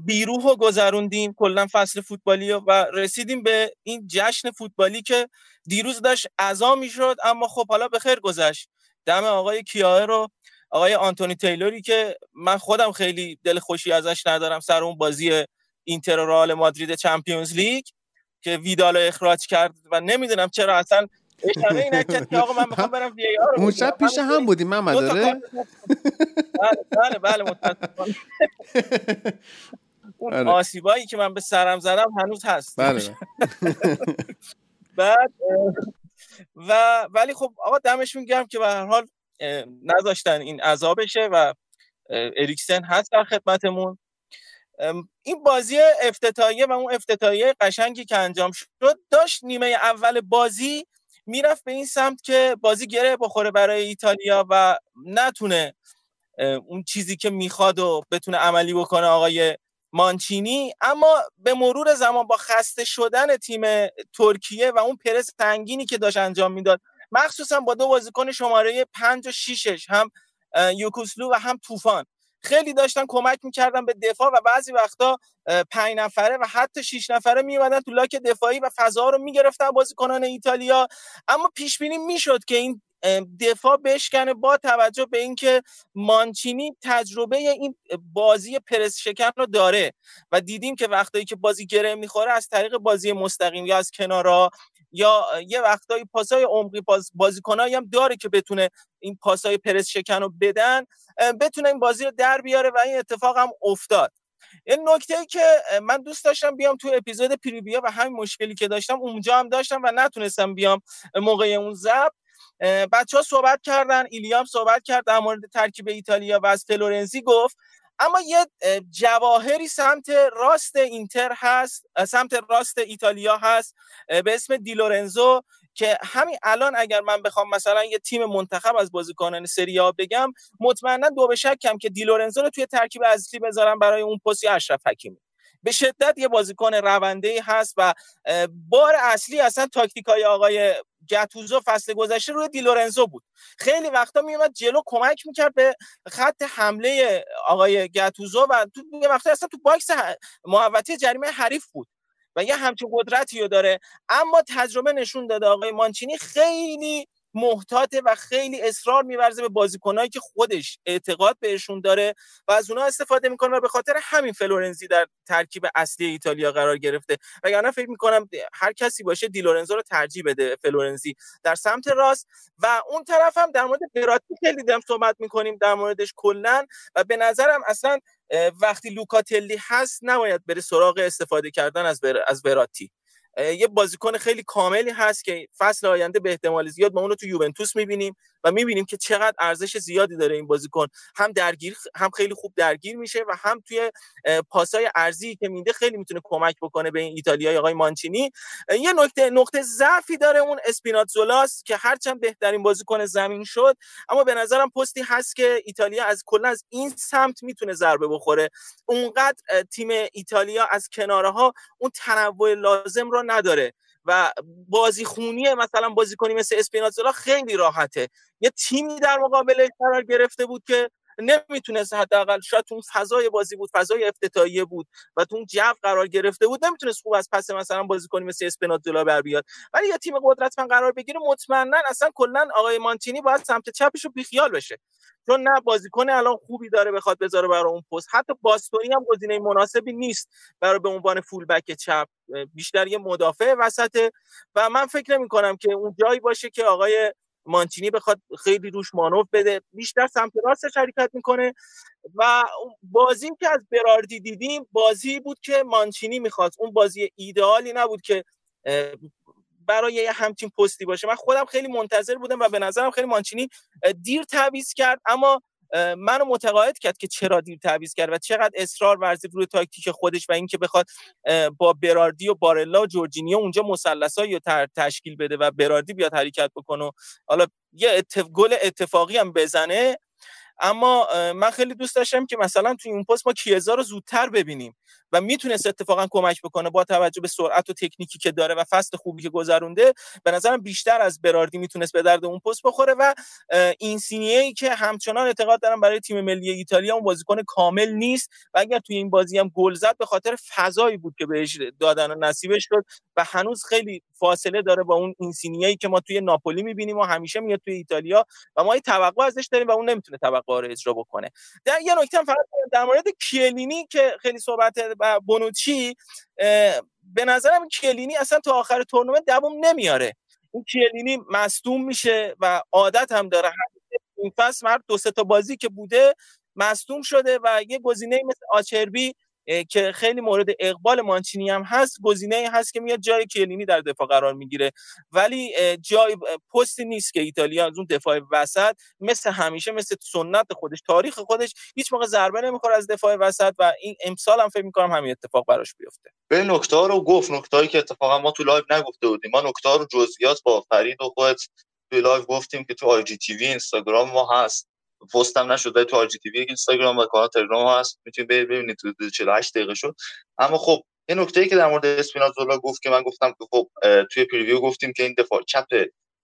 بیروحو گذروندیم کلا فصل فوتبالی و رسیدیم به این جشن فوتبالی که دیروز داشت عزا می‌شد، اما خب حالا به خیر گذشت. دم آقای کیاه رو، آقای آنتونی تیلوری که من خودم خیلی دل خوشی ازش ندارم سر اون بازی اینتر و رئال مادرید چمپیونز لیگ که ویدالو اخراج کرد و نمیدونم چرا اصلا اشاره این نکرد که آقا من میخوام برم وی ای آر رو. اون شب پیش هم بودیم من مداره. بله متاسفانه اون آسیبایی که من به سرم زدم هنوز هست. بله. بعد و ولی خب آقا دمشون گرم که به هر حال نذاشتن این عذاب بشه و اریکسن هست در خدمتمون. این بازی افتتاحیه و اون افتتاحیه قشنگی که انجام شد داشت نیمه اول بازی میرفت به این سمت که بازی گره بخوره برای ایتالیا و نتونه اون چیزی که میخواد و بتونه عملی بکنه آقای مانچینی، اما به مرور زمان با خسته شدن تیم ترکیه و اون پرس سنگینی که داشت انجام میداد، مخصوصا با دو بازیکن شماره 5 و 6ش هم یوکوسلو و هم طوفان، خیلی داشتن کمک میکردن به دفاع و بعضی وقتا 5 نفره و حتی 6 نفره میومدن تو لاک دفاعی و فضاها رو میگرفتن بازیکنان ایتالیا، اما پیش بینی میشد که این دفاع بشکنه با توجه به اینکه مانچینی تجربه این بازی پرس شکن رو داره و دیدیم که وقتایی که بازی گره میخوره از طریق بازی مستقیم یا از کنارها یا یه وقتایی پاسای عمقی بازیکنایی هم داره که بتونه این پاسای پرس شکن رو بدن، بتونه این بازی رو در بیاره و این اتفاق هم افتاد. این نکته‌ای که من دوست داشتم بیام تو اپیزود پریویا و همین مشکلی که داشتم اونجا هم داشتم و نتونستم بیام موقع اون ضبط. بچه‌ها صحبت کردن، ایلیام صحبت کرد در مورد ترکیب ایتالیا و از فلورنزی گفت، اما یه جواهری سمت راست اینتر هست، سمت راست ایتالیا هست به اسم دیلورنزو که همین الان اگر من بخوام مثلا یه تیم منتخب از بازیکنان سری آ بگم مطمئنا دو به شکم که دیلورنزو رو توی ترکیب اصلی بذارم برای اون پست اشرف حکیمی. به شدت یه بازیکن رونده‌ای هست و بار اصلی اصلا تاکتیکای آقای گاتوزو فصل گذشته روی دیلورنزو بود. خیلی وقتا میومد جلو کمک میکرد به خط حمله آقای گاتوزو و تو یه وقتا اصلا تو باکس محوطه جریمه حریف بود و یه همچین قدرتی رو داره، اما تجربه نشون داده آقای مانچینی خیلی محتاطه و خیلی اصرار می‌ورزه به بازیکنایی که خودش اعتقاد بهشون داره و از اونها استفاده می‌کنه و به خاطر همین فلورنزی در ترکیب اصلی ایتالیا قرار گرفته. وگرنه فکر می‌کنم هر کسی باشه دیلورنزو رو ترجیح بده فلورنزی در سمت راست. و اون طرف هم در مورد براتی خیلی داریم صحبت می‌کنیم در موردش کلاً و به نظرم اصلاً وقتی لوکاتلی هست نباید بره سراغ استفاده کردن از براتی. یه بازیکن خیلی کاملی هست که فصل آینده به احتمال زیاد ما اون رو تو یوونتوس می‌بینیم و میبینیم که چقدر ارزش زیادی داره این بازیکن، هم درگیر، هم خیلی خوب درگیر میشه و هم توی پاسای عرضی که میده خیلی میتونه کمک بکنه به این ایتالیایی آقای مانچینی. یه نقطه ضعفی داره اون اسپیناتزولاس که هرچند بهترین بازیکن زمین شد، اما به نظرم پستی هست که ایتالیا از کلا از این سمت میتونه ضربه بخوره. اونقدر تیم ایتالیا از کنارها اون تنوع لازم رو نداره و بازی خونیه مثلا بازیکنی مثل اسپیناتزولا خیلی راحته. یه تیمی در مقابل قرار گرفته بود که نمیتونست، حداقل شاید اون فضای بازی بود، فضای افتتاحیه بود و تو اون جو قرار گرفته بود، نمیتونست خوب از پس مثلا بازیکنی مثل اسپیناتزولا بر بیاد. ولی یه تیم قدرتمند قرار بگیره مطمئنا اصلا کلا آقای مانچینی باید سمت چپشو بیخیال بشه، چون نه بازیکن الان خوبی داره بخواد بذاره برای اون پست، حتی باستونی هم گزینه مناسبی نیست برای به عنوان فول بک چپ، بیشتر یه مدافع وسطه و من فکر نمی کنم که اون جایی باشه که آقای مانچینی بخواد خیلی روش مانور بده، بیشتر سمت راستش حرکت میکنه. و بازی که از براردی دیدیم بازی بود که مانچینی میخواست، اون بازی ایدئالی نبود که برای همچین پستی باشه. من خودم خیلی منتظر بودم و به نظرم خیلی مانچینی دیر تعویض کرد، اما منو متقاعد کرد که چرا دیر تعویض کرد و چقدر اصرار ورزید روی تاکتیک خودش و اینکه بخواد با براردی و بارلا و جورجینیو اونجا مثلثایی رو تشکیل بده و براردی بیاد حرکت بکنه، حالا یه گل اتفاقی هم بزنه. اما من خیلی دوست داشتم که مثلا توی اون پست ما کیزا رو زودتر ببینیم و میتونست اتفاقا کمک بکنه با توجه به سرعت و تکنیکی که داره و فست خوبی که گذرونده. به نظرم بیشتر از براردی میتونست به درد اون پست بخوره و اینسینیه‌ای که همچنان اعتقاد دارم برای تیم ملی ایتالیا اون بازیکن کامل نیست و اگر توی این بازی هم گل زد به خاطر فضایی بود که بهش دادن و نصیبش شد و هنوز خیلی فاصله داره با اون اینسینیه‌ای که ما توی ناپولی میبینیم و همیشه میاد توی ایتالیا و ما توقع ازش داریم و اون نمیتونه قاره اجرا بکنه. در یه نکته هم فقط در مورد کیلینی که خیلی صحبت و بونوچی، به نظرم کیلینی اصلا تا آخر تورنمنت دوام نمیاره. اون کیلینی مصدوم میشه و عادت هم داره، این فصل هر دو سه تا بازی که بوده مصدوم شده و یه گزینه مثل آچربی که خیلی مورد اقبال مانچینی هم هست، گزینه‌ای هست که میاد جای کیلینی در دفاع قرار میگیره، ولی جای پستی نیست که ایتالیا از اون دفاع وسط مثل همیشه، مثل سنت خودش، تاریخ خودش، هیچ موقع ضربه نمیخوره از دفاع وسط و این امسال هم فکر می‌کنم همین اتفاق براش بیفته. به نکته‌ها رو گفت، نکته‌ای که اتفاقا ما تو لایو نگفته بودیم، ما نکته‌ها رو جزئیات با فرید و خودت تو لایو گفتیم که تو آی جی تی وی اینستاگرام ما هست، پستم نشد ولی تو آر جی تی وی اینستاگرام و کانال تلگرام هست، میتونید ببینید تو 48 دقیقه شد. اما خب یه نکته‌ای که در مورد اسپیناتزولا گفت که من گفتم که خب توی پریویو گفتیم که این دفاع چپ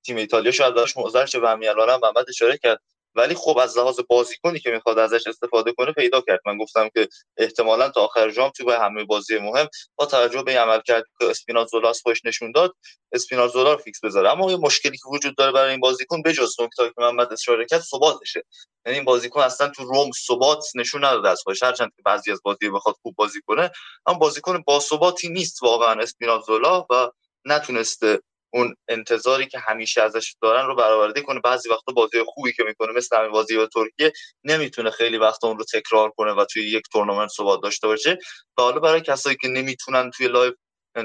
تیم ایتالیا شاید داشت معذر شه و همین الانم محمد اشاره کرد، ولی خب از لحاظ بازیکنی که میخواد ازش استفاده کنه پیدا کرد. من گفتم که احتمالاً تا آخر جام توی همه بازی مهم با توجه به عملکرد که اسپیناتزولا خوش نشون داد اسپیناتزولا رو فیکس بذاره. اما یه مشکلی که وجود داره برای این بازیکن به جز نکته که محمد اشاره کرد ثباتشه، یعنی این بازیکن اصلا تو روم ثبات نشون نداده از خودش، هرچند که بعضی از بازی‌ها بخواد خوب بازی کنه اما بازیکن با ثباتی نیست واقعا اسپیناتزولا و نتونسته اون انتظاری که همیشه ازش دارن رو برآورده کنه. بعضی وقتا بازی خوبی که میکنه مثل همین بازی با ترکیه نمیتونه خیلی وقتا اون رو تکرار کنه و توی یک تورنمنت ثبات داشته باشه. و حالا برای کسایی که نمیتونن توی لایو،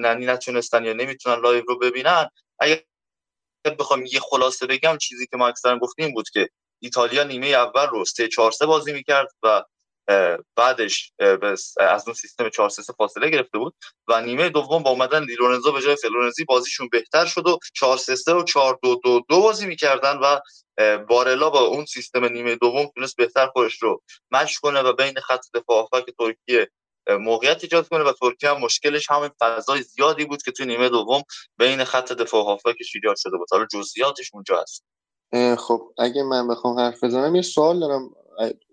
یعنی نتونستن یا نمیتونن لایو رو ببینن، اگه بخوام یه خلاصه بگم چیزی که ما اکثرا گفتیم بود که ایتالیا نیمه اول رو 3-4-3 بازی میکرد و بعدش از اون سیستم 4-3-3 فاصله گرفته بود و نیمه دوم با اومدن دیلورنزو به جای فلورنزی بازیشون بهتر شد و 4-3-3 و 4-2-2-2 بازی می‌کردن و بارلا با اون سیستم نیمه دوم تونست بهتر خودش رو مچ کنه و بین خط دفاع هافک ترکیه موقعیت ایجاد کنه و ترکیه هم مشکلش همین فضای زیادی بود که تو نیمه دوم بین خط دفاع هافکش ایجاد شده بود. حالا جزئیاتش اونجا هست. خب اگه من بخوام حرف بزنم یه سوال دارم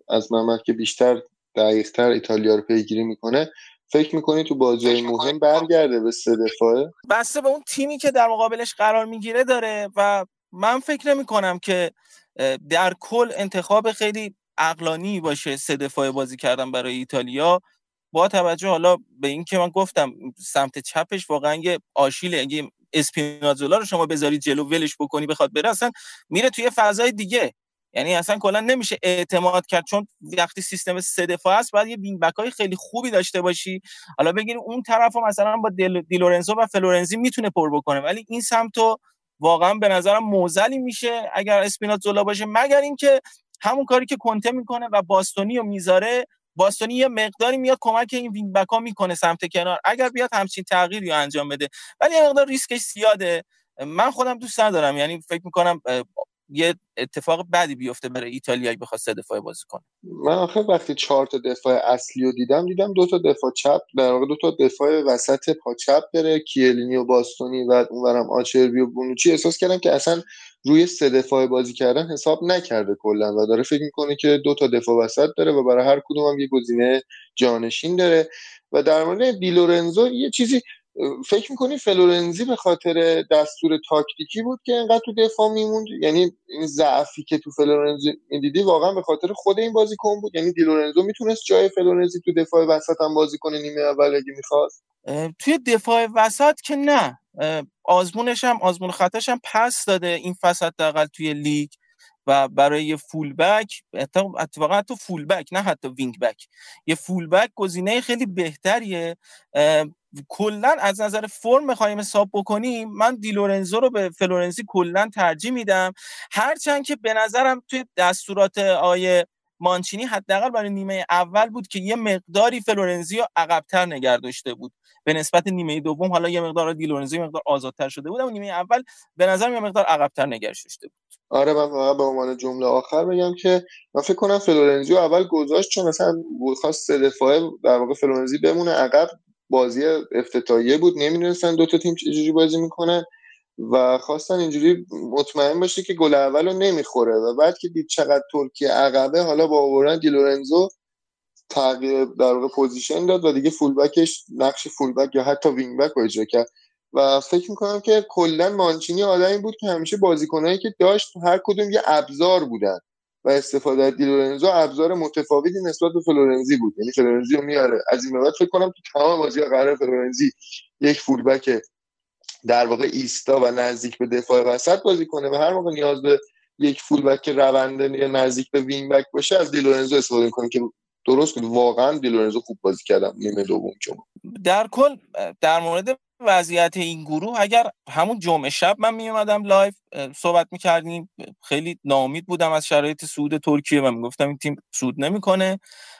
از محمد که بیشتر دقیق‌تر ایتالیا رو پیگیری میکنه، فکر میکنی تو بازی‌های مهم برگرده به سه دفاعه؟ بسته به اون تیمی که در مقابلش قرار میگیره داره و من فکر نمیکنم که در کل انتخاب خیلی عقلانی باشه سه دفاعه بازی کردن برای ایتالیا، با توجه حالا به این که من گفتم سمت چپش واقعا یه آشیله، اگه اسپیناتزولا رو شما بذاری جلو ولش بکنی بخواد بره اصلا میره توی فضای دیگه، یعنی اصلا کلا نمیشه اعتماد کرد، چون وقتی سیستم سه دفاع است باید یه وینگ بکای خیلی خوبی داشته باشی. حالا بگیریم اون طرفو مثلا با دیلورنزو و فلورنزی میتونه پر بکنه، ولی این سمتو واقعا به نظرم موزلی میشه اگر اسپیناتزولا باشه، مگر اینکه همون کاری که کنته میکنه و باستونی رو میذاره، باستونی یه مقداری میاد کمک این وینگ بک ها میکنه سمت کنار، اگر بیاد همچین تغییری رو انجام بده، ولی یه مقدار ریسکش زیاده. من خودم دوست ندارم، یعنی فکر میکنم یه اتفاق بعدی بیفته برای ایتالیا اگه بخواد سه دفاعه بازی کنه. من آخر وقتی 4 تا دفاع اصلی رو دیدم 2 تا دفاع چپ، در واقع 2 تا دفاع وسط پا چپ داره، کیلینی و باستونی و اونورم آچربی و بونوچی. احساس کردم که اصلا روی سه دفاعه بازی کردن حساب نکرده کلا و داره فکر میکنه که 2 تا دفاع وسط داره و برای هر کدوم هم یه گزینه جانشین داره. و در مورد دیلورنزو یه چیزی فکر میکنی فلورنزی به خاطر دستور تاکتیکی بود که اینقدر تو دفاع میموند؟ یعنی این ضعفی که تو فلورنزی میدیدی واقعا به خاطر خود این بازیکن بود؟ یعنی دیلورنزو میتونست جای فلورنزی تو دفاع وسط هم بازی کنه نیمه اول اگه میخواست؟ توی دفاع وسط که نه، آزمون خطاش هم پس داده این فصل حداقل توی لیگ، و برای فول بک اتفاقا تو فول بک نه حتی وینگ بک، یه فول بک گزینه خیلی بهتریه. کلن از نظر فرم میخوایم حساب بکنیم، من دیلورنزو رو به فلورنزی کلن ترجیح میدم، هرچند که به نظرم توی دستورات آیه مانچینی حداقل برای نیمه اول بود که یه مقداری فلورنزی رو عقب‌تر نگه داشته بود به نسبت نیمه دوم. حالا یه مقدار دیلورنزو یه مقدار آزادتر شده بود، اما نیمه اول به نظرم یه مقدار عقب‌تر نگه شده بود. آره، من واقعا به عنوان جمله آخر بگم که من فکر کنم فلورنزی اول گذاشت چون مثلا خواست سه دفاعه در واقع فلورنزی بمونه عقب، بازی افتتاحیه بود، نمی‌دونستن دو تا تیم چجوری بازی میکنن و خواستن اینجوری مطمئن باشه که گل اولو نمیخوره و بعد که دید چقدر ترکیه عقبه، حالا با آوردن دیلورنزو تغییر در واقع پوزیشن داد و دیگه فول بکش نقش فول بک یا حتی وینگ بک رو اجرا کرد. و فکر میکنم که کلا مانچینی آدمی بود که همیشه بازیکنایی که داشت هر کدوم یه ابزار بودن و استفاده از دیلورنزو ابزار متفاوتی نسبت به فلورنزی بود، یعنی فلورنزی رو میاره. از این به بعد فکر کنم تو تمام بازی‌ها قرار فلورنزی یک فول بک در واقع ایستا و نزدیک به دفاع وسط بازی کنه و هر موقع نیاز به یک فول بک رونده یا نزدیک به وینگ بک باشه از دیلورنزو استفاده می‌کنه که درست بود. واقعا دیلورنزو خوب بازی کرد نیمه دوم. چون در کل در مورد وضعیت این گروه اگر همون جمعه شب من میومدم لایف صحبت میکردیم، خیلی ناامید بودم از شرایط صعود ترکیه و میگفتم این تیم صعود نمیکنه.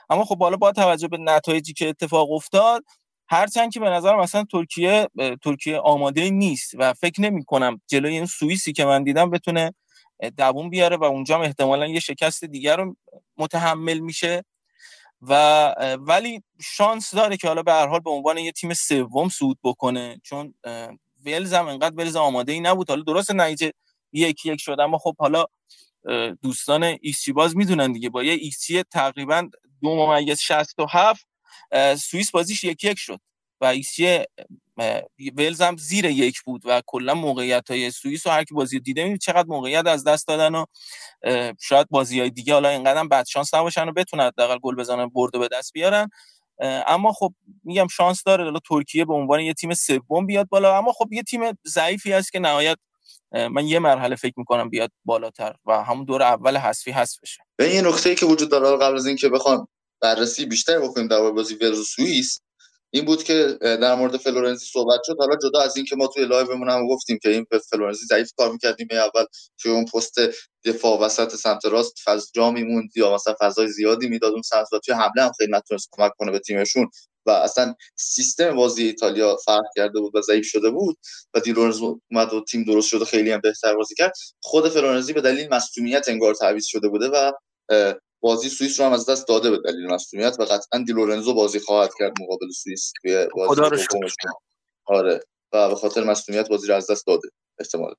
اما خب حالا با توجه به نتایجی که اتفاق افتاد، هرچند که به نظرم اصلا ترکیه آماده نیست و فکر نمیکنم جلوی این سوئیسی که من دیدم بتونه دووم بیاره و اونجا هم احتمالاً یه شکست دیگر رو متحمل میشه و ولی شانس داره که حالا به هر حال به عنوان یه تیم سوم صعود بکنه، چون ولز انقدر آماده ای نبود. حالا درست نتیجه 1-1 شد، اما خب حالا دوستان ایکس جی باز میدونن دیگه، با یه ایکس جی تقریبا 2.67 سوئیس بازیش 1-1 شد و ایکس جی ولز هم زیر 1 بود و کلا موقعیت‌های سوئیس و هر کی بازی دیده می‌بینه چقدر موقعیت از دست دادن و شاید بازی‌های دیگه حالا اینقدرم بد شانس نباشن و بتونن حداقل گل بزنن، برد به دست بیارن. اما خب میگم شانس داره حالا ترکیه به عنوان یه تیم سوم بیاد بالا، اما خب یه تیم ضعیفی است که نهایت من یه مرحله فکر می‌کنم بیاد بالاتر و همون دور اول حذفی حذف بشه. این نکته‌ای که وجود داره قبل از اینکه بخوام بررسی بیشتر بکنیم در بازی ورزو سوئیس این بود که در مورد فلورنزی صحبت شد. حالا جدا از این که ما توی لایومون هم گفتیم که این فلورنزی ضعیف کار می‌کردیم اول، توی اون پست دفاع وسط سمت راست فاز جا میموند یا مثلا فضای زیادی میداد اون سمت، و توی حمله هم خیلی نتونست کمک کنه به تیمشون و اصلا سیستم بازی ایتالیا فرق کرده بود و ضعیف شده بود و دیلورنزو اومد و تیم درست شد و خیلی هم بهتر بازی کرد. خود فلورنزی به دلیل مصدومیت انگار تعویض شده بوده و بازی سوئیس رو هم از دست داده به دلیل مصونیت و قطعاً دیلورنزو بازی خواهد کرد مقابل سوئیس توی بازی دومش. آره، و به خاطر مصونیت بازی رو از دست داده احتمال.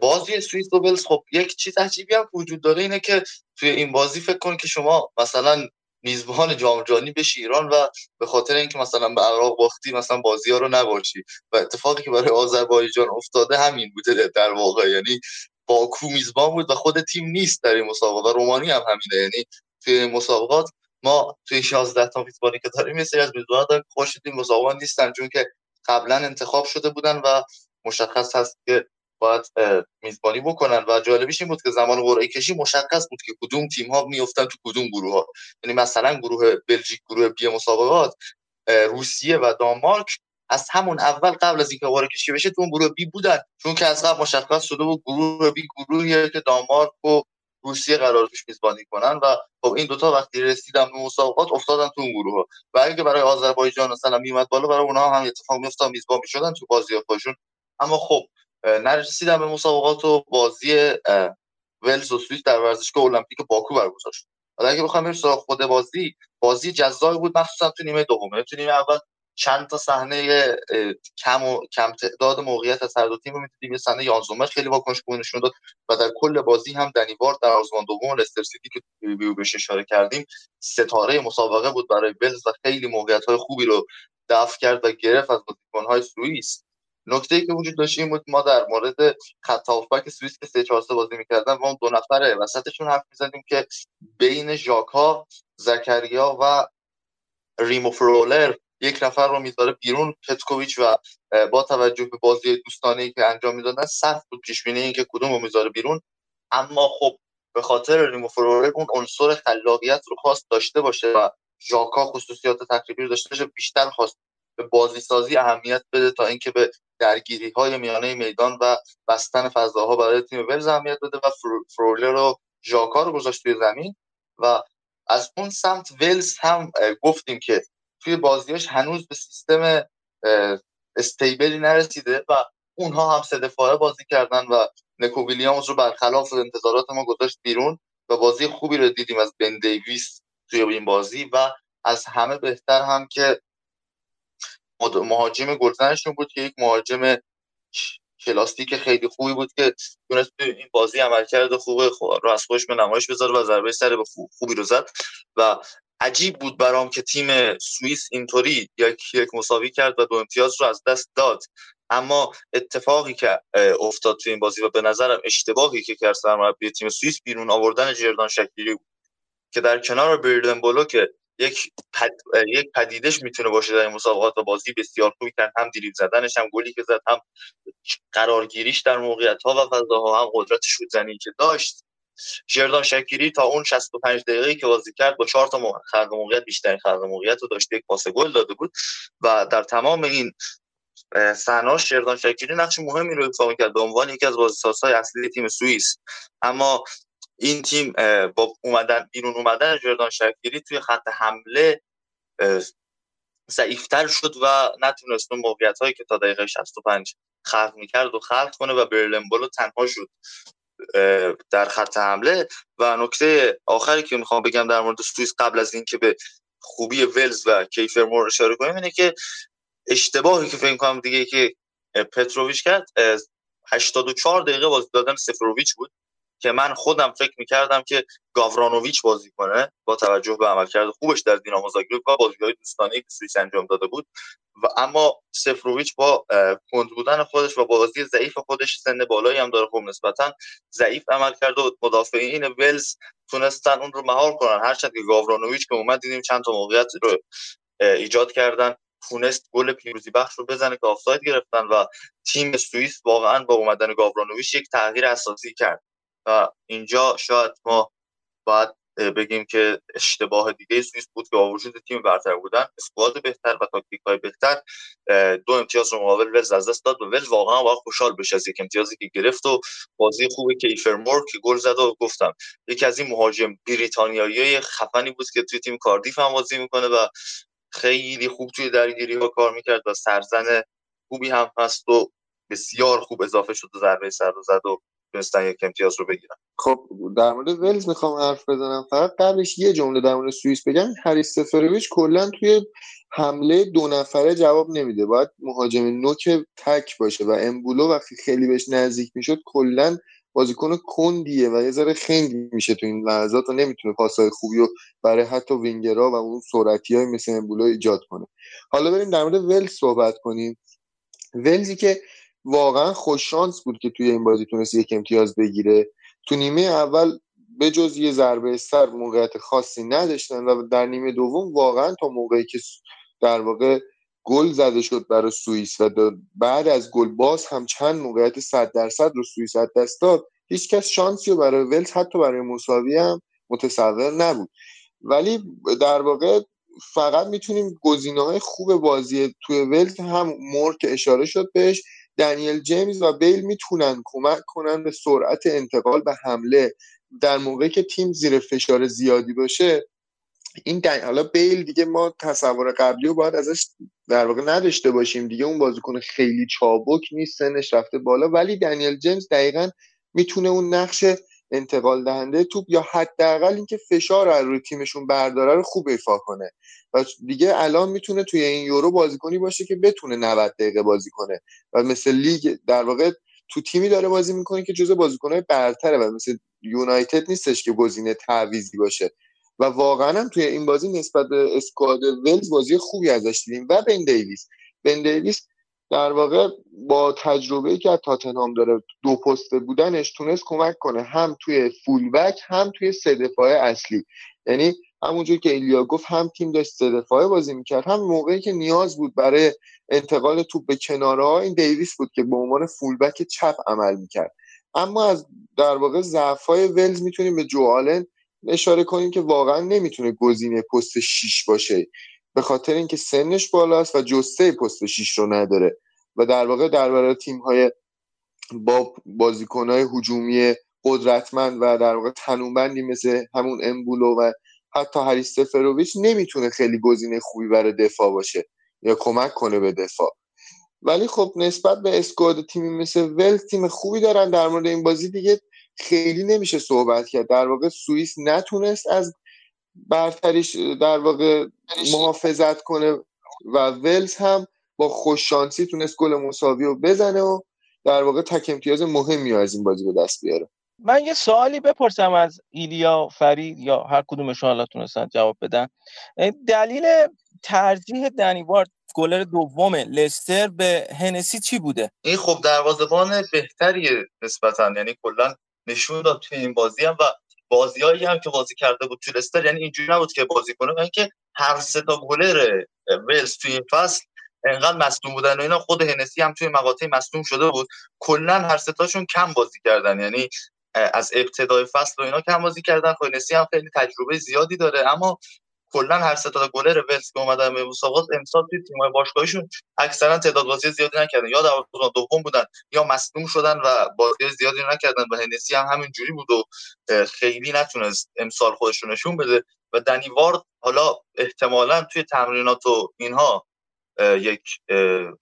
بازی سوئیس و ولز، خب یک چیز عجیبی هم وجود داره اینه که توی این بازی فکر کن که شما مثلا میزبان جام جهانی بشی ایران و به خاطر اینکه مثلا به عراق باختی مثلا بازی‌ها رو نباشی و اتفاقی که برای آذربایجان افتاده همین بوده در واقع، یعنی باکو میزبان بود و خود تیم نیست در این مسابقه و رومانی هم همینه. یعنی توی مسابقات ما توی 16 تا میزبانی که داریم یه سری از میزبانا دارن خوش این مسابقات نیستن چون که قبلا انتخاب شده بودن و مشخص هست که باید میزبانی بکنن و جالبیش این بود که زمان قرعه کشی مشخص بود که کدوم تیم‌ها میافتن تو کدوم گروه‌ها. یعنی مثلا گروه بلژیک، گروه B مسابقات روسیه و دانمارک از همون اول قبل از اینکه وارد کشی بشه تو اون گروه بی بودن، چون که از قبل مشخص شده بود گروه بی گروهیه که دانمارک و روسیه قرار توش میزبانی کنن و خب این دوتا وقتی رسیدن به مسابقات افتادن تو اون گروه ها. و اگه برای آذربایجان مثلا میومد بالا برای اونها هم اتفاق میافتاد، میزبان میشدن تو بازی خودشون، اما خب نرسیدن به مسابقات و بازی ولز و سوئیس در ورزشگاه المپیک باکو برگزار شد. حالا اگه بخوام بریم سراغ خود بازی جذابی بود، مخصوصا تو نیمه دوم. تو نیمه اول چند تا صحنه کم تعداد موقعیت از هر دو تیم رو می‌دیدیم. صحنه 11 خیلی واکنشگون نشون داد و در کل بازی هم دنیوار در آزمان دوم لستر سیتی که ریویو بهش اشاره کردیم ستاره مسابقه بود برای ولز و خیلی موقعیت‌های خوبی رو دفع کرد و گرفت از بازیکن‌های سوئیس. نکته‌ای که وجود داشت این بود ما در مورد خط هافبک سوئیس که 3-4-3 بازی می‌کردن و اون دو نفره وسطشون حرف می‌زدیم که بین ژاکا، زکریا و ریمو فرولر یک نفر رو میذاره بیرون، پتکوویچ، و با توجه به بازی دوستانه‌ای که انجام میدادن سخت بود پیش‌بینی این که کدوم رو میذاره بیرون. اما خب به خاطر ریمو فرولر اون عنصر خلاقیت رو خواست داشته باشه و ژاکا خصوصیات تقریبی رو داشته باشه، بیشتر خواست به بازیسازی اهمیت بده تا اینکه به درگیری‌های میانه میدان و بستن فضاها برای تیم ولز اهمیت بده و فرولر رو ژاکا رو گذاشت توی زمین. و از اون سمت ولز هم گفتیم که توی بازیاش هنوز به سیستم استیبلی نرسیده و اونها هم سه دفاعه بازی کردن و نکو ویلیامز رو برخلاف انتظارات ما گذاشت بیرون و بازی خوبی رو دیدیم از بن دیویس توی این بازی. و از همه بهتر هم که مهاجم گلزنشون بود که یک مهاجم کلاسیک خیلی خوبی بود که تونست این بازی عملکرد خوبه رو از خودش به نمایش بذاره و ضربه سر به خوبی رو زد و عجیب بود برام که تیم سوئیس اینطوری یک مساوی کرد و 2 امتیاز رو از دست داد. اما اتفاقی که افتاد تو این بازی و به نظرم اشتباهی که کرد سرمربی تیم سوئیس بیرون آوردن جردان شکیری بود که در کنار بردنبولو که یک پدیدش میتونه باشه در این مسابقات و بازی بسیار خوبی کرد، هم دریبل زدنش، هم گلی که زد، هم قرارگیریش در موقعیت‌ها و فضاها، هم قدرت شوت زنی که داشت. جردان شکیری تا اون 65 دقیقه‌ای که بازی کرد با 4 تا خلق موقعیت، بیشترین خلق موقعیت رو داشت، یک پاس گل داده بود و در تمام این صحنه‌اش جردان شکیری نقش مهمی رو ایفا می‌کرد به عنوان یکی از بازیسازهای اصلی تیم سوئیس. اما این تیم با بیرون اومدن جردان شکیری توی خط حمله ضعیف‌تر شد و نتونست اون موقعیت‌هایی که تا دقیقه 65 خلق می‌کرد و خلق کنه و برلنبولو تنها شد در خط حمله. و نکته آخری که میخوام بگم در مورد سوئیس قبل از این که به خوبی ولز و کیفرمور اشاره کنیم اینه که اشتباهی که فکر کنم دیگه که پتروویچ کرد 84 دقیقه بازی دادن سفروویچ بود که من خودم فکر میکردم که گاورانوویچ بازی کنه با توجه به عملکرد خوبش در دینامو زاگرب و بازی‌های دوستانه‌ای که سوئیس انجام داده بود. و اما سفروویچ با کند بودن خودش و بازی ضعیف خودش، سن بالایی هم داره، خب نسبتاً ضعیف عمل کرده و مدافعین ولز تونستن اون رو مهار کنن، هرچند که گاورانوویچ که اومد دیدیم چند تا موقعیت رو ایجاد کردن، تونست گل پیروزی بخش رو بزنه که آفساید گرفتن و تیم سوئیس واقعاً با اومدن گاورانوویچ یک تغییر اساسی کرد. و اینجا شاید ما باید بگیم که اشتباه دیگه سوئیس بود که با وجود تیم برتر بودن، اسکواد بهتر و تاکتیک‌های بهتر 2 امتیاز رو مقابل ولز از دست داد و ولز واقعا باید خوشحال بشه از 1 امتیازی که گرفت و بازی خوبه که کیفرمور که گل زد. و گفتم یکی از این مهاجم بریتانیایی خفنی بود که توی تیم کاردیف هم بازی میکنه و خیلی خوب توی درگیری‌ها کار میکرد و سرزن خوبی هم هست و بسیار خوب اضافه شد و ضربه سر زد و تونستن 1 امتیاز رو بگیرن. خب در مورد ولز میخوام حرف بزنم، فقط قبلش یه جمله در مورد سوئیس بگم. هریس سفروویچ کلا توی حمله 2 نفره جواب نمیده، باید مهاجم نوک تک باشه و امبولو وقتی خیلی بهش نزدیک میشد کلا بازیکن کندیه و یه ذره خنگ میشه تو این لحظات و نمیتونه پاس‌های خوبی رو برای حتی وینگرها و اون سرعتیای مثل امبولو ایجاد کنه. حالا بریم در مورد ولز صحبت کنیم. ولزی که واقعا خوش شانس بود که توی این بازی تونست 1 امتیاز بگیره. تو نیمه اول به جز یه ضربه سر موقعیت خاصی نداشتن و در نیمه دوم واقعا تا موقعی که در واقع گل زده شد برای سوئیس و بعد از گل باز هم چند موقعیت 100% رو سوئیس از دست داد، هیچ کس شانسی رو برای ولز حتی برای مساوی هم متصور نبود. ولی در واقع فقط میتونیم گزینه‌های خوب بازی توی ولز هم مور که اشاره شد بهش، دنیل جیمز و بیل میتونن کمک کنن به سرعت انتقال به حمله در موقعی که تیم زیر فشار زیادی باشه. این حالا بیل دیگه ما تصور قبلی رو باید ازش در واقع نداشته باشیم دیگه، اون بازیکن خیلی چابک نیست، سنش رفته بالا، ولی دنیل جیمز دقیقاً میتونه اون نقش انتقال دهنده توپ یا حداقل اینکه فشار رو روی تیمشون برداره رو خوب ایفا کنه و دیگه الان میتونه توی این یورو بازیکنی باشه که بتونه 90 دقیقه بازی کنه و مثل لیگ در واقع تو تیمی داره بازی میکنه که جزو بازیکن‌های برتره و مثل یونایتد نیستش که گزینه تعویضی باشه و واقعا هم توی این بازی نسبت به اسکواد ولز بازی خوبی ازش دیدیم. و بن دیویس در واقع با تجربه‌ای که از تاتنهام داره، دو پسته بودنش تونست کمک کنه هم توی فول بک هم توی سه دفاعه اصلی، یعنی همونجوری که ایلیا گفت هم تیم داشت سه دفاعه بازی میکرد هم موقعی که نیاز بود برای انتقال توپ به کناره‌ها این دیویس بود که به عنوان فول بک چپ عمل میکرد. اما از در واقع ضعف‌های ولز میتونیم به جوالن اشاره کنیم که واقعا نمیتونه گزینه پست 6 باشه به خاطر اینکه سنش بالاست و جسته پست 6 رو نداره و در واقع در برابر تیم‌های با بازیکن‌های هجومی قدرتمند و در واقع تنومندی مثل همون امبولو و حتی هریستفروویچ نمیتونه خیلی گزینه خوبی برای دفاع باشه یا کمک کنه به دفاع. ولی خب نسبت به اسکواد تیمی مثل ولز تیم خوبی دارن. در مورد این بازی دیگه خیلی نمیشه صحبت کرد، در واقع سوئیس نتونست از برتریش در واقع محافظت کنه و ولز هم با خوششانسی تونست گل مساوی رو بزنه و در واقع تک امتیاز مهمی از این بازی به دست بیاره. من یه سوالی بپرسم از ایلیا، فرید یا هر کدومشون حالا تونستن جواب بدن. دلیل ترجیح دنی وارد گلر دوم لستر به هنسی چی بوده؟ این خب دروازه‌بان بهتریه نسبتاً، یعنی کلاً نشون داد توی این بازی هم و بازیایی هم که بازی کرده بود تو لستر، یعنی اینجوری نبود که بازی کنه، یعنی که هر سه تا گلر ولز توی این فصل انقدر مصدوم بودن و اینا، خود هنسی هم توی مقاطعی مصدوم شده بود، کلاً هر سه تاشون کم بازی کردن، یعنی از ابتدای فصل و اینا کم بازی کردن. هنسی هم خیلی تجربه زیادی داره اما کلا هر سه تا گلر ولز که اومدن به مسابقات امسال توی تیم‌های باشگاهیشون اکثرا تعداد بازی زیادی نکردن، یا در دوم بودن یا مصدوم شدن و بازی زیادی نکردن و هنسی هم همین جوری بود و خیلی نتونست امسال خودش رو نشون بده. و دنی وارد حالا احتمالاً توی تمرینات و اینها یک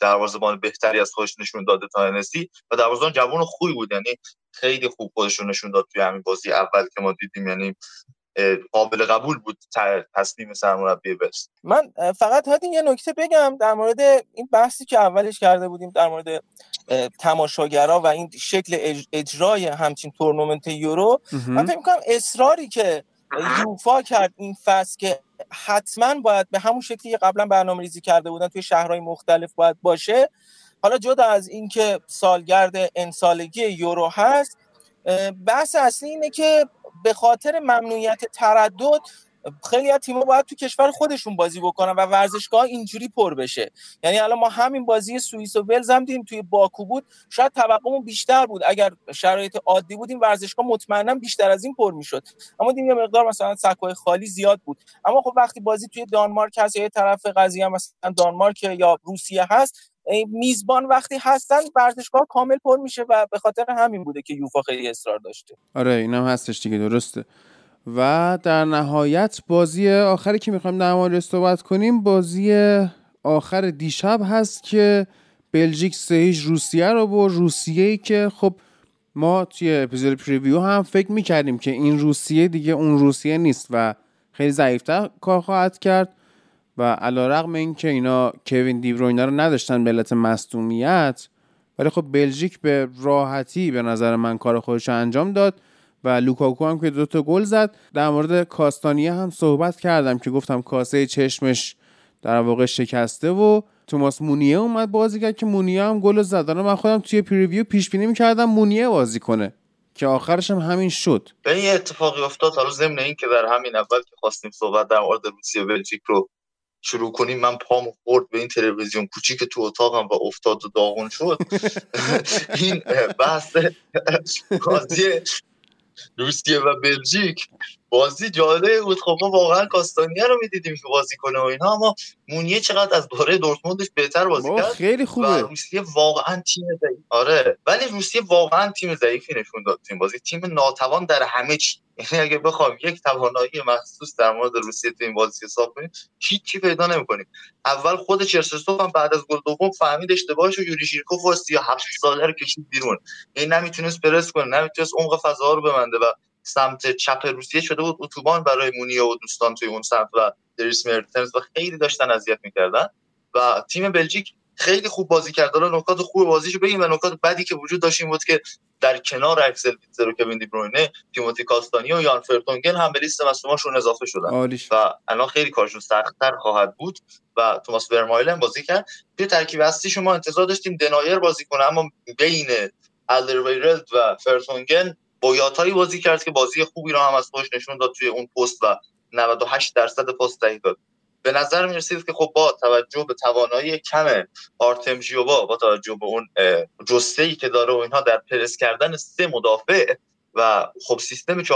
دروازه‌بان بهتری از خودش نشون داده تا هنسی و دروازه‌بان جوان خوبی بود، یعنی خیلی خوب خودش رو نشون داد توی همین بازی اول که ما دیدیم، یعنی قابل قبول بود تصمیم سرمربی ولز. من فقط هادی یه نکته بگم در مورد این بحثی که اولش کرده بودیم در مورد تماشاگرها و این شکل اجرای همچین تورنمنت یورو، من فکر می‌کنم اصراری که یوفا کرد این فصل که حتما باید به همون شکلی که قبلا برنامه‌ریزی کرده بودن توی شهرهای مختلف باید باشه، حالا جدا از اینکه سالگرد انسالگی یورو هست، بحث اصلی اینه که به خاطر ممنوعیت تردد خیلی از تیم‌ها باید تو کشور خودشون بازی بکنن و ورزشگاه اینجوری پر بشه. یعنی الان ما همین بازی سوئیس و ولز هم دیدیم توی باکو بود، شاید توقعمون بیشتر بود، اگر شرایط عادی بود این ورزشگاه مطمئنا بیشتر از این پر میشد، اما دیدیم یه مقدار مثلا سکوهای خالی زیاد بود. اما خب وقتی بازی توی دانمارک هست یا یه طرف قضیه مثلا دانمارک یا روسیه هست، میزبان وقتی هستن ورزشگاه کامل پر میشه و به خاطر همین بوده که یوفا خیلی اصرار داشته. آره اینم هستش دیگه، درسته. و در نهایت بازی آخری که میخوایم در موردش صحبت کنیم بازی آخر دیشب هست که بلژیک 3-0 روسیه رو برد. روسیه‌ای که خب ما توی اپیزود پریویو هم فکر میکردیم که این روسیه دیگه اون روسیه نیست و خیلی ضعیف‌تر کار خواهد کرد و علیرغم اینکه اینا کوین دی بروینه رو نداشتن به علت مصدومیت، ولی خب بلژیک به راحتی به نظر من کار خودش رو انجام داد و لوکاکو هم که 2 تا گل زد. در مورد کاستانی هم صحبت کردم که گفتم کاسه چشمش در واقع شکسته و توماس مونیه اومد بازی کرد که مونیه هم گل زد. من خودم توی پریویو پیش بینی می‌کردم مونیه بازی کنه که آخرش هم همین شد. یه اتفاقی افتاد حالا ضمن این که در همین اول که خواستیم صحبت در مورد روسیه بلژیک رو شروع کنیم من پامو خورد به این تلویزیون کوچیک تو اتاقم و افتاد و داغون شد. این بحث قضیه روسیه و بلژیک بازی جالب بود. خب ما واقعا کاستانیا رو میدیدیم که بازی کنه و اینا، اما مونیه چقدر از دوره دورتموندش بهتر بازی کرد. خیلی خوبه. روسیه واقعا تیم ضعیفی. آره ولی روسیه واقعا تیم ضعیفی نشون داد تیم بازی، تیم ناتوان در همه چی. یعنی اگه بخوام یک توانایی مخصوص در مورد روسیه تو این بازی حساب کنیم، چی پیدا نمی‌کنیم. اول خود چرسستوف هم بعد از گل دوم فهمید اشتباهش و یوری شیرکوف و 37 ساله رو کشید بیرون. این نمیتونست پرس کنه، نمیتونست عمق فضاها رو ببنده و سمت چپ روسیه شده بود اتوبان برای مونیه و دوستان توی اون سمت و دریس مرتنز و خیلی داشتن اذیت میکردن. و تیم بلژیک خیلی خوب بازی کرد. حالا نکات خوب بازیشو بگیم و نکات بدی که وجود داشت این بود که در کنار اکسل ویتزر و کوین دی بروینه، تیموتی کاستانی و جان فرتونگل هم به لیست مصدوماشون اضافه شدن و الان خیلی کارشون سخت‌تر خواهد بود. و توماس برمایلن بازی کرد. توی ترکیب اصلی شما انتظار داشتیم دنایر بازی کنه، اما بین الدرویرلد و فرتونگل بویاتایی بازی کرد که بازی خوبی رو هم از خودش نشون داد توی اون پست و 98% پاس صحیح داد. به نظر می رسید که خب با توجه به توانایی کم آرتم ژیوبا، با توجه به اون جسته‌ای که داره و اینها در پرس کردن سه مدافع و خب سیستم 4-2-3-1